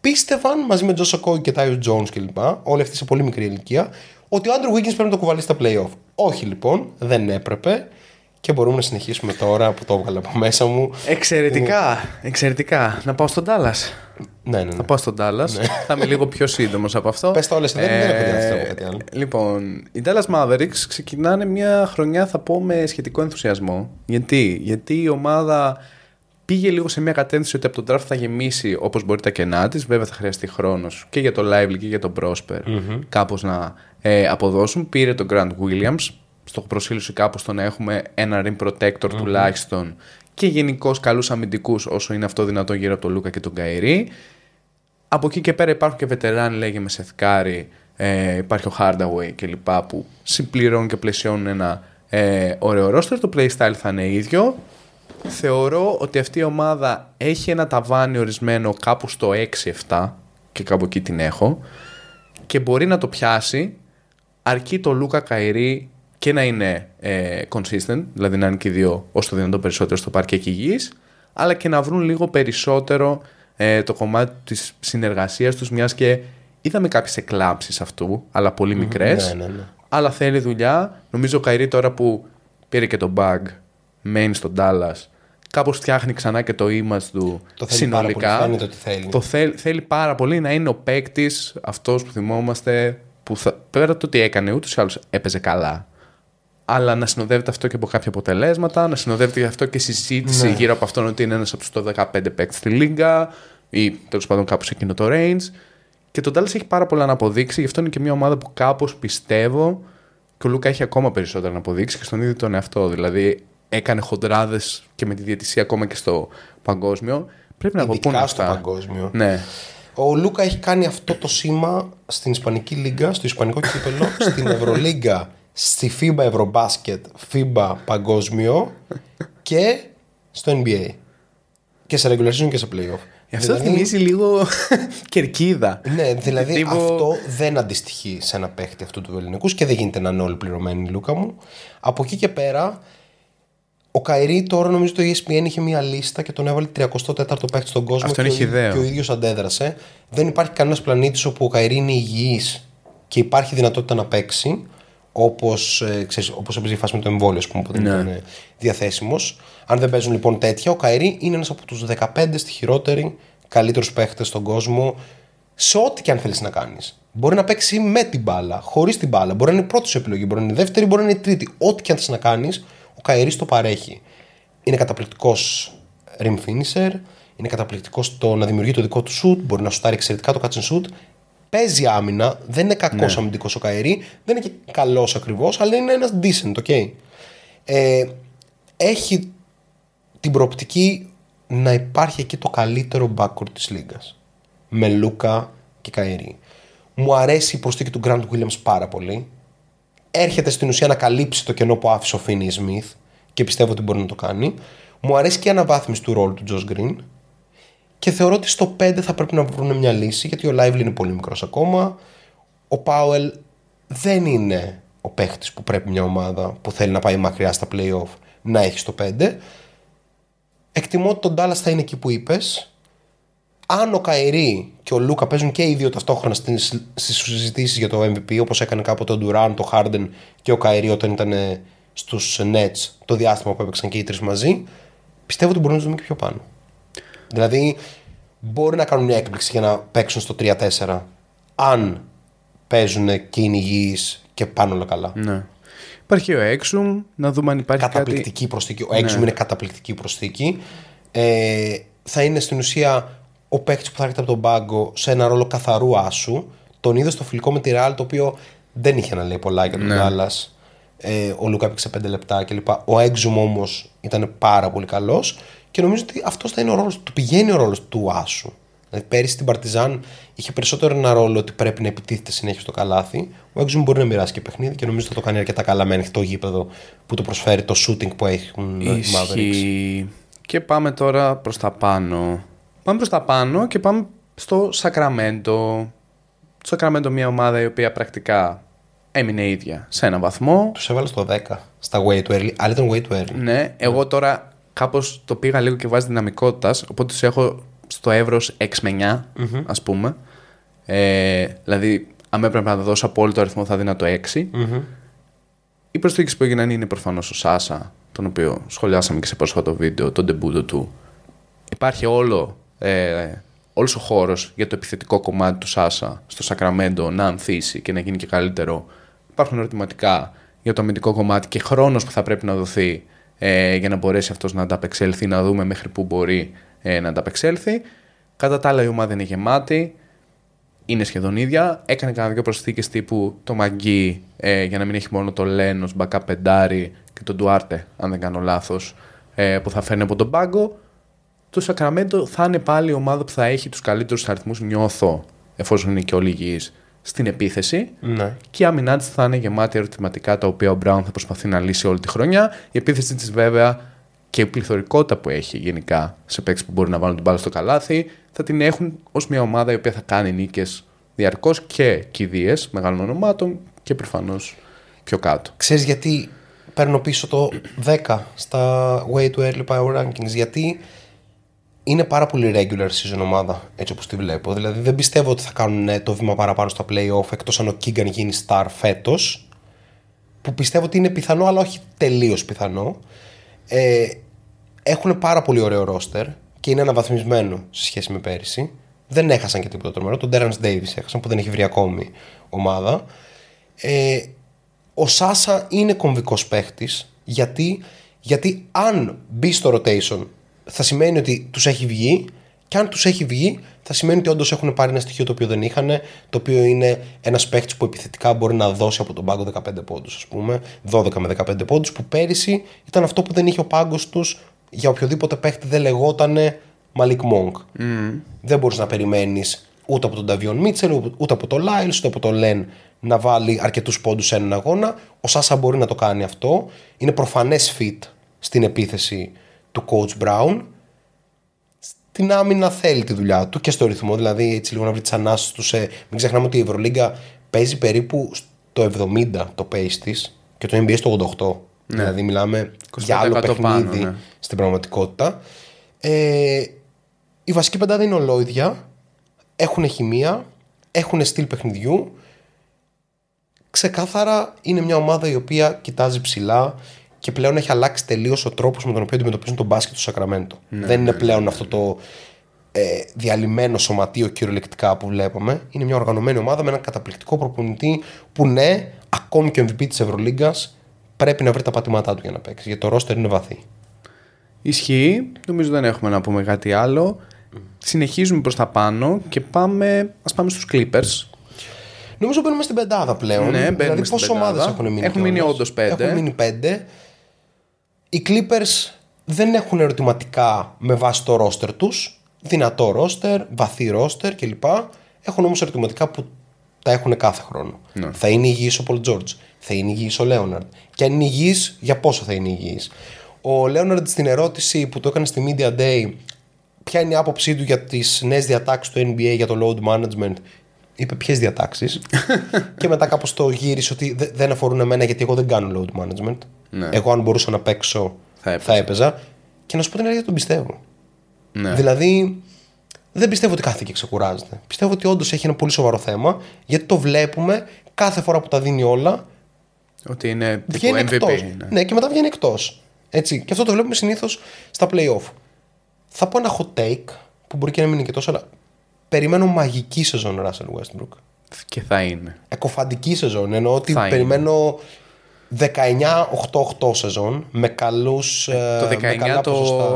Πίστευαν μαζί με Τζόσο Κόι και Τάιος Τζόουνς κλπ. Όλοι αυτοί σε πολύ μικρή ηλικία, ότι ο Άντρου Wiggins πρέπει να το κουβαλεί στα playoff. Όχι λοιπόν, δεν έπρεπε. Και μπορούμε να συνεχίσουμε τώρα που το έβγαλα από μέσα μου. Εξαιρετικά, εξαιρετικά. Να πάω στον Ντάλλας. Ναι. Να πάω στον Ντάλλας. Ναι. Θα είμαι λίγο πιο σύντομος από αυτό. Πες το όλες, δεν έχω κάτι άλλο. Λοιπόν, οι Dallas Mavericks ξεκινάνε μια χρονιά, θα πω, με σχετικό ενθουσιασμό. Γιατί η ομάδα πήγε λίγο σε μια κατεύθυνση ότι από τον draft θα γεμίσει όπως μπορεί τα κενά της. Βέβαια θα χρειαστεί χρόνος και για το Lively και για τον Prosper κάπως να αποδώσουν. Πήρε τον Grant Williams. Στο προσήλωση κάπως το να έχουμε ένα rim protector τουλάχιστον και γενικώς καλούς αμυντικούς όσο είναι αυτό δυνατό γύρω από τον Λούκα και τον Καϊρή. Από εκεί και πέρα υπάρχουν και βετεράνοι, λέγεμε Σεθκάρη, υπάρχει ο Hardaway κλπ. Που συμπληρώνουν και πλαισιώνουν ένα ωραίο roster. Το playstyle θα είναι ίδιο. Θεωρώ ότι αυτή η ομάδα έχει ένα ταβάνι ορισμένο κάπου στο 6-7 και κάπου εκεί την έχω και μπορεί να το πιάσει αρκεί το Λούκα Καϊρή και να είναι consistent, δηλαδή να είναι και οι δύο όσο το δυνατόν περισσότερο στο παρκέ και γης, αλλά και να βρουν λίγο περισσότερο το κομμάτι της συνεργασίας τους, μιας και είδαμε κάποιες εκλάμψεις αυτού, αλλά πολύ μικρές, αλλά θέλει δουλειά. Νομίζω ο Καϊρή τώρα που πήρε και το bag, μένει στον Dallas, κάπως φτιάχνει ξανά και το image του το συνολικά. Πάρα πολύ, το θέλει. Θέλει πάρα πολύ να είναι ο παίκτης αυτός που θυμόμαστε, που θα, πέρα το τι έκανε, ούτως ή άλλως έπαιζε καλά. Αλλά να συνοδεύεται αυτό και από κάποια αποτελέσματα, να συνοδεύεται αυτό και συζήτηση γύρω από αυτόν ότι είναι ένας από τους 15 παίκτες στη Λίγκα ή τέλος πάντων κάπου σε εκείνο το range. Και τον Dallas έχει πάρα πολλά να αποδείξει, γι' αυτό είναι και μια ομάδα που κάπως πιστεύω και ο Λούκα έχει ακόμα περισσότερα να αποδείξει και στον ίδιο τον εαυτό. Δηλαδή έκανε χοντράδες και με τη διαιτησία ακόμα και στο παγκόσμιο. Πρέπει να ειδικά στο παγκόσμιο. Ναι. Ο Λούκα έχει κάνει αυτό το σήμα στην Ισπανική Λίγκα, στο Ισπανικό κύπελλο, στην Ευρωλίγκα. Στη FIBA Ευρωμπάσκετ, FIBA Παγκόσμιο και στο NBA. Και σε regular season και σε playoff. Αυτό δηλαδή θυμίζει λίγο κερκίδα. Ναι, δηλαδή τύπο αυτό δεν αντιστοιχεί σε ένα παίχτη αυτού του ελληνικού και δεν γίνεται να είναι όλοι πληρωμένοι, Λούκα μου. Από εκεί και πέρα, ο Καϊρή τώρα νομίζω το ESPN είχε μία λίστα και τον έβαλε 34ο παίχτη στον κόσμο. Αυτό είναι ιδέα. Και ο ίδιος αντέδρασε. Δεν υπάρχει κανένας πλανήτης όπου ο Καϊρή είναι υγιής και υπάρχει δυνατότητα να παίξει. Όπως έπαιζε η φάση με το εμβόλιο, ας πούμε, που δεν ήταν διαθέσιμος. Αν δεν παίζουν λοιπόν τέτοια, ο Καϊρή είναι ένας από τους 15 στη χειρότερη καλύτερους παίχτες στον κόσμο σε ό,τι και αν θέλεις να κάνεις. Μπορεί να παίξει με την μπάλα, χωρίς την μπάλα. Μπορεί να είναι η πρώτη σου επιλογή, μπορεί να είναι η δεύτερη, μπορεί να είναι η τρίτη. Ό,τι και αν θες να κάνεις, ο Καϊρής το παρέχει. Είναι καταπληκτικός rim finisher, είναι καταπληκτικός στο να δημιουργεί το δικό του shoot, μπορεί να σουτάρει εξαιρετικά το catch and shoot. Παίζει άμυνα, δεν είναι κακός αμυντικός ο Καϊρή, δεν είναι και καλός ακριβώς, αλλά είναι ένας decent, ok. Έχει την προοπτική να υπάρχει εκεί το καλύτερο backcourt της λίγας. Με Λούκα και Καϊρή. Μου αρέσει η προσθήκη του Grant Williams πάρα πολύ. Έρχεται στην ουσία να καλύψει το κενό που άφησε ο Finney Smith και πιστεύω ότι μπορεί να το κάνει. Μου αρέσει και η αναβάθμιση του ρόλου του Josh Green. Και θεωρώ ότι στο 5 θα πρέπει να βρουν μια λύση, γιατί ο Lively είναι πολύ μικρός ακόμα. Ο Πάουελ δεν είναι ο παίχτης που πρέπει μια ομάδα που θέλει να πάει μακριά στα play-off να έχει στο 5. Εκτιμώ ότι τον Dallas θα είναι εκεί που είπες. Αν ο Καϊρή και ο Λούκα παίζουν και οι δύο ταυτόχρονα στις συζητήσεις για το MVP, όπως έκανε κάποτε ο Ντουράν, το Harden και ο Καϊρή όταν ήταν στους Nets, το διάστημα που έπαιξαν και οι τρεις μαζί, πιστεύω ότι μπορούν να τους δούμε και πιο πάνω. Δηλαδή, μπορεί να κάνουν μια έκπληξη για να παίξουν στο 3-4 αν παίζουν και είναι υγιείς και πάνε όλα καλά. Ναι. Υπάρχει ο Έξουμ, να δούμε αν υπάρχει καταπληκτική κάτι προσθήκη. Ο Έξουμ είναι καταπληκτική προσθήκη. Θα είναι στην ουσία ο παίκτης που θα έρχεται από τον πάγκο σε ένα ρόλο καθαρού άσου. Τον είδε στο φιλικό με τη Ρεάλ, το οποίο δεν είχε να λέει πολλά για τον Dallas. Ο Λούκα έπαιξε 5 λεπτά κλπ. Ο Έξουμ όμως ήταν πάρα πολύ καλός. Και νομίζω ότι αυτό θα είναι ο ρόλος του. Πηγαίνει ο ρόλος του άσου. Δηλαδή, πέρυσι στην Παρτιζάν είχε περισσότερο ένα ρόλο ότι πρέπει να επιτίθεται συνέχεια στο καλάθι. Ο Έξουμ μπορεί να μοιράσει και παιχνίδι και νομίζω ότι θα το κάνει αρκετά καλά με ανοιχτό γήπεδο που του προσφέρει το shooting που έχουν οι Mavericks. Και πάμε τώρα προς τα πάνω. Πάμε προς τα πάνω και πάμε στο Sacramento. το Sacramento μια ομάδα η οποία πρακτικά έμεινε ίδια σε έναν βαθμό. Τους έβαλε στο 10 στα way to early, αλλά ήταν way to early. Ναι, εγώ τώρα κάπως το πήγα λίγο και βάζει δυναμικότητας, οπότε τους έχω στο εύρος 6 με 9, mm-hmm. ας πούμε. Δηλαδή, αν έπρεπε να δώσω απόλυτο αριθμό, θα δίνα το 6. Mm-hmm. Οι προσθήκες που έγιναν είναι προφανώς ο Σάσα, τον οποίο σχολιάσαμε και σε πρόσφατο βίντεο, τον ντεμπούτο του. Υπάρχει όλος ο χώρος για το επιθετικό κομμάτι του Σάσα στο Σακραμέντο να ανθίσει και να γίνει και καλύτερο. Υπάρχουν ερωτηματικά για το αμυντικό κομμάτι και χρόνος που θα πρέπει να δοθεί για να μπορέσει αυτός να ανταπεξέλθει, να δούμε μέχρι πού μπορεί να ανταπεξέλθει. Κατά τα άλλα, η ομάδα είναι γεμάτη, είναι σχεδόν ίδια. Έκανε κανένα δύο προσθήκες τύπου το Μαγκί για να μην έχει μόνο το Λένος, Μπακά Πεντάρι και τον Ντουάρτε, αν δεν κάνω λάθος, που θα φέρνει από τον πάγκο. Το Σακραμέντο θα είναι πάλι η ομάδα που θα έχει τους καλύτερους αριθμούς, νιώθω, εφόσον είναι και όλοι υγιείς, στην επίθεση. Ναι. Και η αμυνά της θα είναι γεμάτη ερωτηματικά, τα οποία ο Μπράουν θα προσπαθεί να λύσει όλη τη χρονιά. Η επίθεση της, βέβαια, και η πληθωρικότητα που έχει γενικά σε παίκτες που μπορούν να βάλουν την μπάλα στο καλάθι, θα την έχουν ως μια ομάδα η οποία θα κάνει νίκες διαρκώς και κηδείες μεγάλων ονομάτων και προφανώς πιο κάτω. Ξέρεις γιατί παίρνω πίσω το 10 στα way to early power rankings? Γιατί είναι πάρα πολύ regular season ομάδα, έτσι όπως τη βλέπω. Δηλαδή δεν πιστεύω ότι θα κάνουν το βήμα παραπάνω στα play-off, εκτός αν ο Keegan γίνει star φέτος, που πιστεύω ότι είναι πιθανό, αλλά όχι τελείως πιθανό. Έχουν πάρα πολύ ωραίο roster και είναι αναβαθμισμένο σε σχέση με πέρυσι. Δεν έχασαν και τίποτα τρομερό. Τον Terrence Davis έχασαν, που δεν έχει βρει ακόμη ομάδα. Ο Σάσα είναι κομβικός παίχτης, γιατί αν μπει στο rotation θα σημαίνει ότι τους έχει βγει, και αν τους έχει βγει θα σημαίνει ότι όντως έχουν πάρει ένα στοιχείο το οποίο δεν είχαν, το οποίο είναι ένας παίκτης που επιθετικά μπορεί να δώσει από τον πάγκο 15 πόντους, ας πούμε, 12 με 15 πόντους, που πέρυσι ήταν αυτό που δεν είχε ο πάγκος τους για οποιοδήποτε παίκτη. Δεν λεγόταν Μαλίκ Μόγκ. Δεν μπορείς να περιμένεις ούτε από τον Νταβιόν Μίτσελ, ούτε από τον Λάιλς, ούτε από τον Λεν να βάλει αρκετούς πόντους σε έναν αγώνα. Ο Σάσα μπορεί να το κάνει αυτό. Είναι προφανές fit στην επίθεση του coach Brown. Στην άμυνα θέλει τη δουλειά του και στο ρυθμό, δηλαδή έτσι λίγο να βρει τις ανάσες του. Μην ξεχνάμε ότι η Ευρωλίγκα παίζει περίπου στο 70 το pace της και το NBA στο 88. Ναι. Δηλαδή μιλάμε για άλλο παιχνίδι πάνω, ναι, στην πραγματικότητα. Η βασική πεντάδα είναι ολόιδια. Έχουν χημεία, έχουν στυλ παιχνιδιού. Ξεκάθαρα είναι μια ομάδα η οποία κοιτάζει ψηλά. Και πλέον έχει αλλάξει τελείως ο τρόπος με τον οποίο αντιμετωπίζουν τον μπάσκετ στο Σακραμέντο. Ναι, δεν είναι πλέον αυτό το διαλυμένο σωματείο κυριολεκτικά που βλέπαμε. Είναι μια οργανωμένη ομάδα με έναν καταπληκτικό προπονητή που, ναι, ακόμη και ο MVP της Ευρωλίγκας πρέπει να βρει τα πατήματά του για να παίξει. Γιατί το roster είναι βαθύ. Ισχύει. Νομίζω δεν έχουμε να πούμε κάτι άλλο. Συνεχίζουμε προς τα πάνω και πάμε στους Clippers. Νομίζω μπαίνουμε στην πεντάδα πλέον. Ναι, δηλαδή πόσες ομάδες έχουν μείνει? Έχουν μείνει όντως 5. Έχουν μείνει 5. Οι Clippers δεν έχουν ερωτηματικά με βάση το ρόστερ τους. Δυνατό ρόστερ, βαθύ ρόστερ κλπ. Έχουν όμως ερωτηματικά που τα έχουν κάθε χρόνο. Ναι. Θα είναι υγιής ο Πολ Τζόρτζ, θα είναι υγιής ο Λέοναρντ. Και αν είναι υγιής, για πόσο θα είναι υγιής? Ο Λέοναρντ, στην ερώτηση που το έκανε στη Media Day, ποια είναι η άποψή του για τις νέες διατάξεις του NBA για το load management, είπε ποιες διατάξεις. Και μετά κάπως το γύρισε ότι δεν αφορούν εμένα, γιατί εγώ δεν κάνω load management. Ναι. Εγώ αν μπορούσα να παίξω θα έπαιζα. Και να σου πω την αλήθεια, τον πιστεύω. Ναι. Δηλαδή δεν πιστεύω ότι κάθεται και ξεκουράζεται. Πιστεύω ότι όντως έχει ένα πολύ σοβαρό θέμα, γιατί το βλέπουμε κάθε φορά που τα δίνει όλα ότι είναι τύπου MVP. Εκτός. Ναι, και μετά βγαίνει εκτός. Έτσι. Και αυτό το βλέπουμε συνήθως στα play-off. Θα πω ένα hot take που μπορεί και να μην είναι και τόσο, αλλά περιμένω μαγική σεζόν Ράσελ Westbrook. Και θα είναι. Εκοφαντική σεζόν. Εννοώ ότι περιμένω 19-8-8 σεζόν με καλούς. Το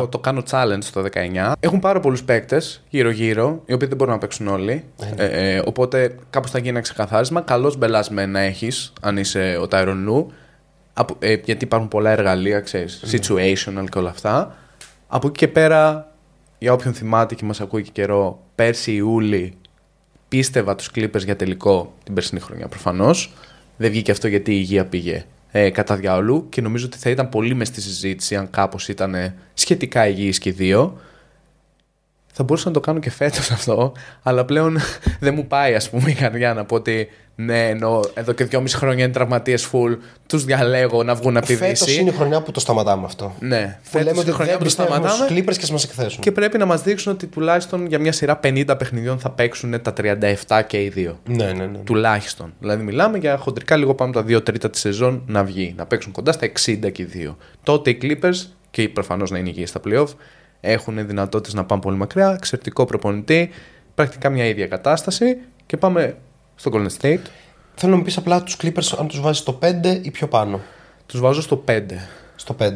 19 το κάνω challenge το 19. Έχουν πάρα πολλούς παίκτες γύρω-γύρω, οι οποίοι δεν μπορούν να παίξουν όλοι. Οπότε κάπως θα γίνει ένα ξεκαθάρισμα. Καλώς μπελάσμε να έχεις, αν είσαι ο Tyronn Lue. Γιατί υπάρχουν πολλά εργαλεία, ξέρεις, situational και όλα αυτά. Από εκεί και πέρα, για όποιον θυμάται και μας ακούει και καιρό, πέρσι Ιούλη πίστευα τους Clippers για τελικό την περσινή χρονιά. Προφανώς δεν βγήκε αυτό, γιατί η υγεία πήγε κατά διαόλου, και νομίζω ότι θα ήταν πολύ μες στη συζήτηση αν κάπως ήταν σχετικά υγιείς και οι δύο. Θα μπορούσα να το κάνω και φέτος αυτό, αλλά πλέον δεν μου πάει, ας πούμε, η καρδιά να πω ότι ναι, ενώ εδώ και 2,5 χρόνια είναι τραυματίες full, τους διαλέγω να βγουν από τη Δύση. Φέτος είναι η χρονιά που το σταματάμε αυτό. Ναι, που λέμε ότι δεν πιστεύουμε στους Clippers και μας εκθέσουν. Και πρέπει να μας δείξουν ότι τουλάχιστον για μια σειρά 50 παιχνιδιών θα παίξουν τα 37 και οι δύο. Ναι. Τουλάχιστον. Δηλαδή, μιλάμε για χοντρικά λίγο πάνω τα 2 τρίτα τη σεζόν να βγει, να παίξουν κοντά στα 60 και οι δύο. Τότε οι Clippers, και προφανώς να είναι υγιείς στα playoff, έχουν δυνατότητες να πάνε πολύ μακριά, εξαιρετικό προπονητή, πρακτικά μια ίδια κατάσταση. Και πάμε στο Golden State. Θέλω να μου πεις απλά τους Clippers, αν τους βάζεις στο 5 ή πιο πάνω. Τους βάζω στο 5. Στο 5.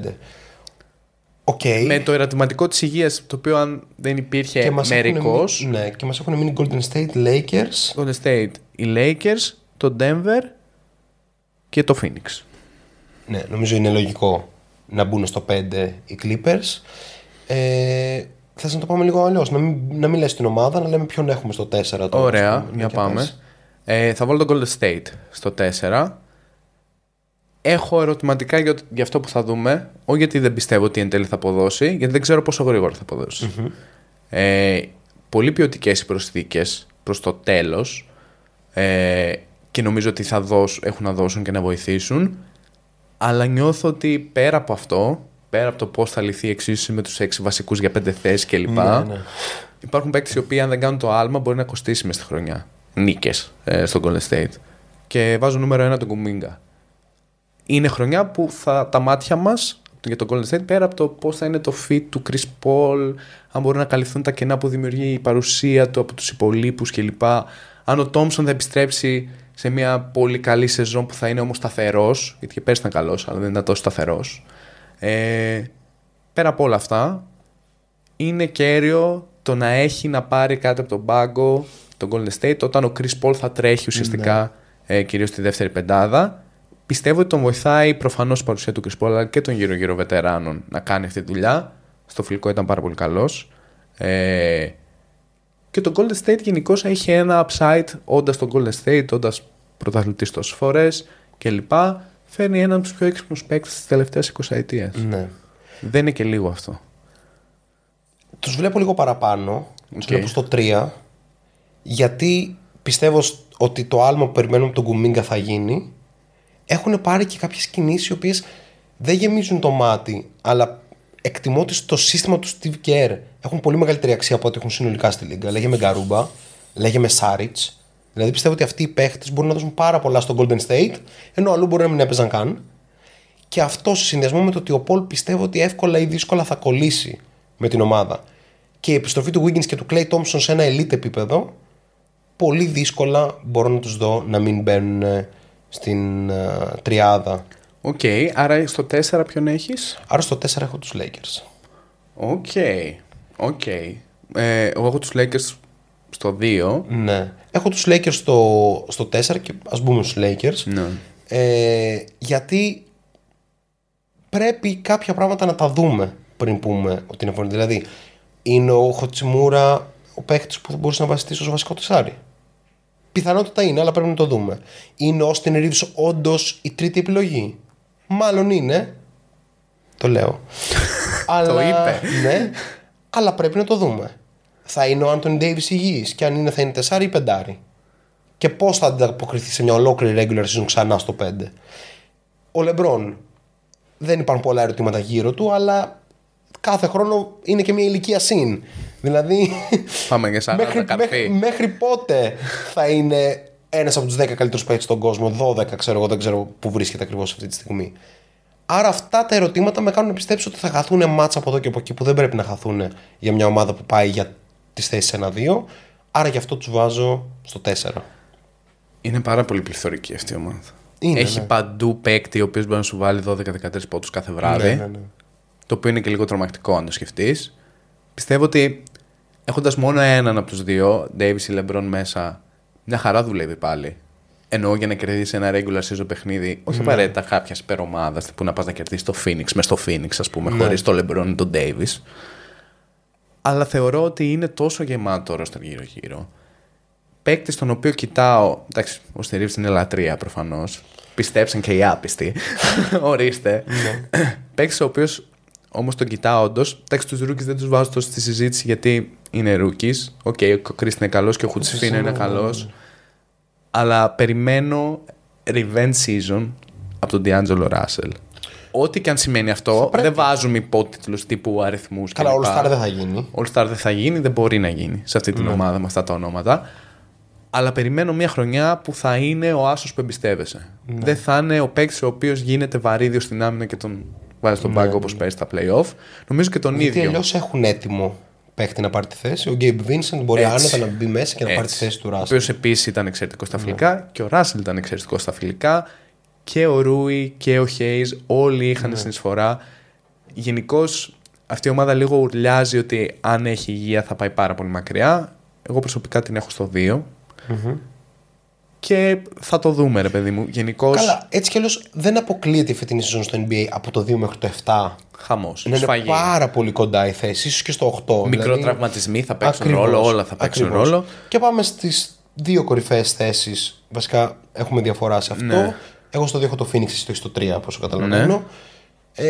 Okay. Με το ερωτηματικό της υγείας, το οποίο αν δεν υπήρχε μερικώς. Ναι, και μας έχουν μείνει Golden State, Lakers. Golden State, οι Lakers, το Denver και το Phoenix. Ναι, νομίζω είναι λογικό να μπουν στο 5 οι Clippers. Θες να το πάμε λίγο αλλιώς, να μην λες την ομάδα, να λέμε ποιον έχουμε στο 4. Ωραία, για πάμε. Θα βάλω τον Golden State στο 4. Έχω ερωτηματικά για αυτό που θα δούμε. Όχι γιατί δεν πιστεύω ότι εν τέλει θα αποδώσει, γιατί δεν ξέρω πόσο γρήγορα θα αποδώσει. Mm-hmm. Πολύ ποιοτικές οι προσθήκες προς το τέλος, και νομίζω ότι θα έχουν να δώσουν και να βοηθήσουν. Αλλά νιώθω ότι πέρα από αυτό, πέρα από το πώς θα λυθεί η εξίσωση με τους 6 βασικούς για 5 θέσεις κλπ. Ναι. Υπάρχουν παίκτες οι οποίοι αν δεν κάνουν το άλμα μπορεί να κοστίσει μες στη χρονιά νίκες στο Golden State. Και βάζω νούμερο 1 τον Κουμίγκα. Είναι χρονιά που τα μάτια μας για τον Golden State, πέρα από το πώς θα είναι το fit του Chris Paul, αν μπορούν να καλυφθούν τα κενά που δημιουργεί η παρουσία του από τους υπολείπους κλπ. Αν ο Thompson θα επιστρέψει σε μια πολύ καλή σεζόν που θα είναι όμως σταθερός, γιατί και πέρσι ήταν καλός, αλλά δεν ήταν τόσο σταθερός. Πέρα από όλα αυτά, είναι κέριο το να έχει να πάρει κάτι από τον πάγκο τον Golden State όταν ο Chris Paul θα τρέχει ουσιαστικά, ναι. Κυρίως στη δεύτερη πεντάδα. Πιστεύω ότι τον βοηθάει προφανώς η παρουσία του Chris Paul, αλλά και των γύρω-γύρω βετεράνων να κάνει αυτή τη δουλειά. Στο φιλικό ήταν πάρα πολύ καλός, και το Golden State γενικώς έχει ένα upside όντας τον Golden State, όντας πρωταθλητής τόσες φορές κλπ. Φέρνει έναν από τους πιο έξυπνους παίκτες της τελευταίας 20 ετίας. Ναι. Δεν είναι και λίγο αυτό. Τους βλέπω λίγο παραπάνω. Okay. Τους βλέπω στο 3. Γιατί πιστεύω ότι το άλμα που περιμένουμε από τον Κουμίγκα θα γίνει. Έχουν πάρει και κάποιες κινήσεις οι οποίες δεν γεμίζουν το μάτι, αλλά εκτιμώ ότι στο σύστημα του Steve Kerr έχουν πολύ μεγαλύτερη αξία από ό,τι έχουν συνολικά στη λίγκα. Λέγε με Γκαρούμπα, λέγε με Σάριτς. Δηλαδή πιστεύω ότι αυτοί οι παίχτες μπορούν να δώσουν πάρα πολλά στο Golden State, ενώ αλλού μπορεί να μην έπαιζαν καν. Και αυτό σε συνδυασμό με το ότι ο Πολ πιστεύω ότι εύκολα ή δύσκολα θα κολλήσει με την ομάδα. Και η επιστροφή του Wiggins και του Klay Thompson σε ένα elite επίπεδο, πολύ δύσκολα μπορώ να τους δω να μην μπαίνουν στην τριάδα. Οκ, άρα στο 4 ποιον έχεις? Άρα στο 4 έχω τους Lakers. Οκ. Εγώ έχω τους Lakers στο 2. Ναι. Έχω τους Lakers στο 4 και ας μπούμε στους Lakers. Ναι. Γιατί πρέπει κάποια πράγματα να τα δούμε πριν πούμε ότι είναι φωνή. Δηλαδή είναι ο Χοτσιμούρα ο παίχτης που θα μπορούσε να βασιστεί ως βασικό τεσάρι. Πιθανότητα είναι, αλλά πρέπει να το δούμε. Είναι ο Austin Reeves όντως η τρίτη επιλογή? Μάλλον είναι. Το λέω. Αλλά, το είπε. Ναι, αλλά πρέπει να το δούμε. Θα είναι ο Άντονι Ντέιβις υγιής? Και αν είναι, θα είναι 4 ή 5. Και πώς θα ανταποκριθεί σε μια ολόκληρη regular season ξανά στο 5. Ο Λεμπρόν, δεν υπάρχουν πολλά ερωτήματα γύρω του, αλλά κάθε χρόνο είναι και μια ηλικία συν. Δηλαδή, πάμε για 40 μέχρι πότε θα είναι ένας από τους 10 καλύτερους παίκτες στον κόσμο, 12 ξέρω εγώ, δεν ξέρω που βρίσκεται ακριβώς αυτή τη στιγμή. Άρα αυτά τα ερωτήματα με κάνουν να πιστέψω ότι θα χαθούν μάτσα από εδώ και από εκεί που δεν πρέπει να χαθούν για μια ομάδα που πάει για τις θέσεις 1-2. Άρα γι' αυτό τους βάζω στο 4. Είναι πάρα πολύ πληθωρική αυτή η ομάδα. Είναι, έχει, ναι, παντού παίκτη ο οποίος μπορεί να σου βάλει 12-13 πόντους κάθε βράδυ. Ναι. Το οποίο είναι και λίγο τρομακτικό αν το σκεφτείς. Πιστεύω ότι έχοντας μόνο έναν από τους δύο, Davis ή LeBron μέσα, μια χαρά δουλεύει πάλι. Εννοώ για να κερδίσει ένα regular season παιχνίδι, όχι απαραίτητα κάποια υπερομάδα που να πας να κερδίσει το Phoenix μες στο Phoenix, ας πούμε, χωρίς το LeBron ή τον Davis. Αλλά θεωρώ ότι είναι τόσο γεμάτο ρόστερ γύρω-γύρω. Παίκτης τον οποίο κοιτάω. Εντάξει, ο Στυρίβης είναι λατρεία προφανώς. Πιστέψαν και οι άπιστοι. Ορίστε. Παίκτης ο οποίος όμως τον κοιτάω όντως. Εντάξει, τους rookies δεν τους βάζω τόσο στη συζήτηση γιατί είναι rookies. Οκ, ο Chris είναι καλός και ο Χουτσφίν είναι καλός. Αλλά περιμένω revenge season από τον Ντιάντζελο Ράσελ. Ό,τι και αν σημαίνει αυτό, δεν βάζουμε υπότιτλους τύπου αριθμούς. Καλά, All Star δεν θα γίνει. All Star δεν θα γίνει, δεν μπορεί να γίνει σε αυτή την ομάδα με αυτά τα ονόματα. Αλλά περιμένω μια χρονιά που θα είναι ο άσος που εμπιστεύεσαι. Δεν θα είναι ο παίκτης ο οποίος γίνεται βαρύδιο στην άμυνα και τον βάζει στον πάγκο όπως παίζει στα play-off. Νομίζω και τον ίδιο. Γιατί αλλιώς έχουν έτοιμο παίκτη να πάρει τη θέση. Ο Γκέιμπ Βίνσεντ μπορεί άνετα να μπει μέσα και να πάρει τη θέση του Ράσελ. Ο οποίος επίσης ήταν εξαιρετικός στα φιλικά και ο Ράσελ ήταν εξαιρετικός στα φιλικά. Και ο Ρούι και ο Χέιζ, όλοι είχαν συνεισφορά. Γενικώς αυτή η ομάδα λίγο ουρλιάζει ότι αν έχει υγεία θα πάει πάρα πολύ μακριά. Εγώ προσωπικά την έχω στο 2. Και θα το δούμε, ρε παιδί μου. Γενικώς... Καλά, έτσι κι αλλιώς δεν αποκλείεται η φετινή σεζόν στο NBA από το 2 μέχρι το 7. Χαμός. Είναι σφαγή. Πάρα πολύ κοντά η θέση, ίσως και στο 8. Μικροτραυματισμοί θα παίξουν ρόλο, όλα θα παίξουν ρόλο. Και πάμε στις δύο κορυφαίες θέσεις. Βασικά έχουμε διαφορά σε αυτό. Ναι. Εγώ στο 2 έχω το Phoenix, εσύ το έχεις το 3, όπως καταλαβαίνω. Ναι.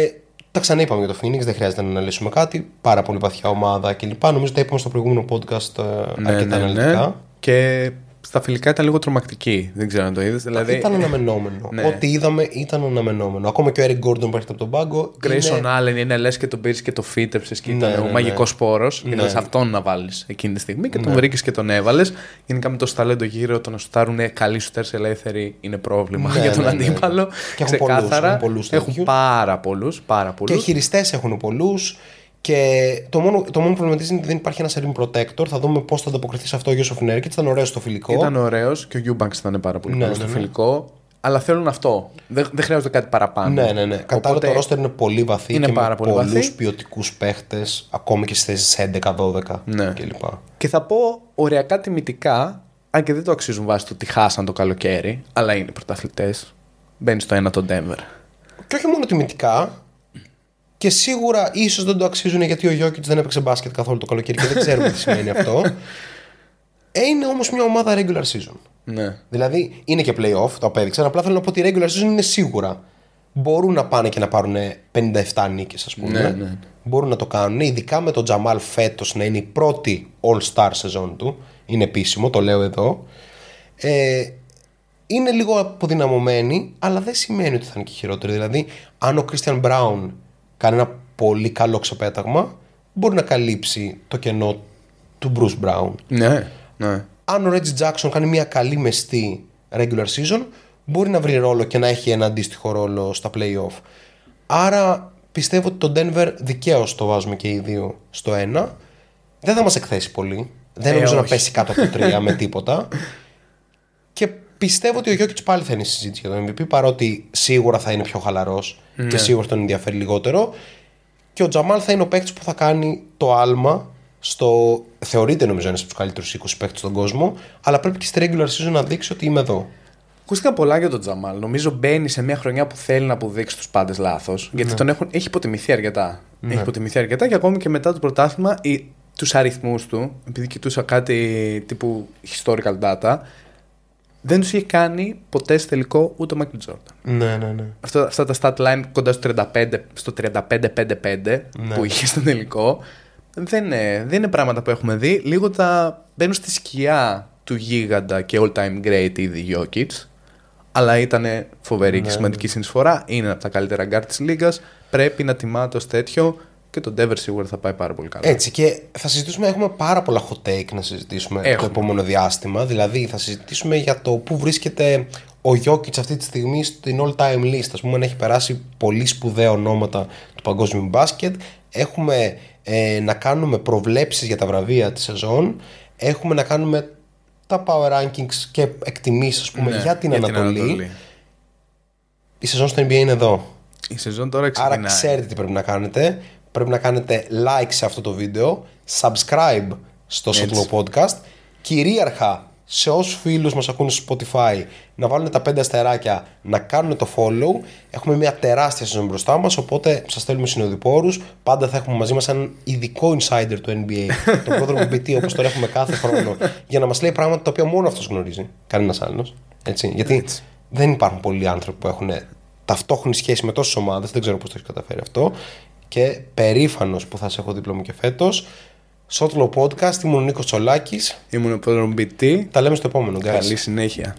Τα ξαναείπαμε για το Phoenix, δεν χρειάζεται να αναλύσουμε κάτι. Πάρα πολύ βαθιά ομάδα κλπ. Νομίζω τα είπαμε στο προηγούμενο podcast αρκετά αναλυτικά. Ναι. Και στα φιλικά ήταν λίγο τρομακτική. Δεν ξέρω αν το είδες. Δηλαδή... Ήταν αναμενόμενο. Ναι. Ό,τι είδαμε ήταν αναμενόμενο. Ακόμα και ο Eric Gordon που έρχεται από τον πάγκο. Grayson Allen είναι λες και τον πήρες και το φύτεψες και ήταν ο μαγικός πόρος. Ναι. Ήθελες αυτόν να βάλεις εκείνη τη στιγμή και τον βρήκες και τον έβαλες. Γενικά με τόσο ταλέντο γύρω το να σουτάρουν καλοί σουτέρς ελεύθεροι είναι πρόβλημα για τον αντίπαλο. Και έχουν ξεκάθαρα πολλούς, έχουν πάρα πολλούς. Και χειριστές έχουν πολλούς. Και το μόνο προβληματίζει είναι ότι δεν υπάρχει ένα rim protector. Θα δούμε πώς θα ανταποκριθεί σε αυτό ο Γιούσοφ Νέρκιτς. Ήταν ωραίος στο φιλικό. Ήταν ωραίος και ο Γιούμπανκς ήταν πάρα πολύ καλό στο φιλικό. Αλλά θέλουν αυτό. Δεν χρειάζονται κάτι παραπάνω. Ναι. Κατάλαβα, το roster είναι πολύ βαθύ. Είναι και πάρα πολύ βαθύ. Πολλούς ποιοτικούς παίχτες, ακόμη και στις θέσεις 11-12 κλπ. Και θα πω ωριακά τιμητικά, αν και δεν το αξίζουν βάσει του ότι χάσαν το καλοκαίρι, αλλά είναι πρωταθλητές. Μπαίνει στο 1 τον Denver. Και όχι μόνο τιμητικά. Και σίγουρα ίσως δεν το αξίζουν γιατί ο Γιόκιτς δεν έπαιξε μπάσκετ καθόλου το καλοκαίρι και δεν ξέρουμε τι σημαίνει αυτό. Είναι όμως μια ομάδα regular season. Ναι. Δηλαδή είναι και play-off, το απέδειξαν. Απλά θέλω να πω ότι regular season είναι σίγουρα. Μπορούν να πάνε και να πάρουν 57 νίκες, ας πούμε. Ναι. Μπορούν να το κάνουν. Ειδικά με τον Τζαμάλ φέτος να είναι η πρώτη all-star σεζόν του. Είναι επίσημο, το λέω εδώ. Είναι λίγο αποδυναμωμένοι, αλλά δεν σημαίνει ότι θα είναι και χειρότεροι. Δηλαδή, αν ο Κρίστιαν Μπράουν κάνει ένα πολύ καλό ξεπέταγμα, μπορεί να καλύψει το κενό του Bruce Brown. Ναι. Αν ο Reggie Jackson κάνει μια καλή μεστή regular season, μπορεί να βρει ρόλο και να έχει ένα αντίστοιχο ρόλο στα play-off. Άρα πιστεύω ότι το Denver δικαίως το βάζουμε και οι δύο στο 1. Δεν θα μας εκθέσει πολύ. Δεν νομίζω να πέσει κάτω από το 3 με τίποτα. Και πιστεύω ότι ο Γιόκιτς πάλι θα είναι στη συζήτηση για το MVP, παρότι σίγουρα θα είναι πιο χαλαρός και σίγουρα τον ενδιαφέρει λιγότερο. Και ο Τζαμάλ θα είναι ο παίκτης που θα κάνει το άλμα στο. Θεωρείται νομίζω ένας από τους καλύτερους 20 παίκτες στον κόσμο, αλλά πρέπει και στη regular season να δείξει ότι είμαι εδώ. Ακούστηκαν πολλά για τον Τζαμάλ. Νομίζω μπαίνει σε μια χρονιά που θέλει να αποδείξει τους πάντες λάθος, γιατί τον έχει υποτιμηθεί αρκετά. Ναι. Έχει υποτιμηθεί αρκετά και ακόμη και μετά το πρωτάθλημα τους αριθμούς του, επειδή κοιτούσα κάτι τύπου historical data. Δεν τους είχε κάνει ποτέ σε τελικό ούτε ο Μάικλ Τζόρνταν. Ναι. Αυτά τα stat line κοντά στο 35-55 που είχε στο τελικό δεν είναι πράγματα που έχουμε δει. Λίγο τα μπαίνουν στη σκιά του γίγαντα και all time great ήδη Jokic. Αλλά ήταν φοβερή και σημαντική συνεισφορά. Είναι από τα καλύτερα guard της λίγας. Πρέπει να τιμάται ως τέτοιο. Και το Denver σίγουρα θα πάει πάρα πολύ καλά. Έτσι, και θα συζητήσουμε, έχουμε πάρα πολλά hot take να συζητήσουμε το επόμενο διάστημα. Δηλαδή θα συζητήσουμε για το πού βρίσκεται ο Jokic αυτή τη στιγμή στην all time list. Ας πούμε, αν έχει περάσει πολύ σπουδαία ονόματα του παγκόσμιου μπάσκετ. Έχουμε να κάνουμε προβλέψεις για τα βραβεία της σεζόν. Έχουμε να κάνουμε τα power rankings και εκτιμήσεις, ας πούμε, για την Ανατολή. Η σεζόν στο NBA είναι εδώ. Η σεζόν τώρα ξεκινάει. Άρα ξέρετε τι πρέπει να κάνετε. Πρέπει να κάνετε like σε αυτό το βίντεο, subscribe στο Shotlow Podcast, κυρίαρχα σε όσους φίλους μας ακούνε στο Spotify να βάλουν τα 5 αστεράκια, να κάνουν το follow. Έχουμε μια τεράστια σεζόν μπροστά μας, οπότε σας στέλνουμε συνοδοιπόρους. Πάντα θα έχουμε μαζί μας έναν ειδικό insider του NBA, τον Πρόδρομο BT, όπως τον έχουμε κάθε χρόνο, για να μας λέει πράγματα τα οποία μόνο αυτός γνωρίζει, κανένας άλλος. Έτσι, γιατί δεν υπάρχουν πολλοί άνθρωποι που έχουν ταυτόχρονη σχέση με τόσες ομάδες, δεν ξέρω πώς το έχει καταφέρει αυτό. Και περήφανος που θα σε έχω δίπλα μου και φέτος. Shotlow Podcast. Ήμουν ο Νίκος Τσολάκης. Ήμουν ο Prodromos BT. Τα λέμε στο επόμενο, guys. Καλή συνέχεια.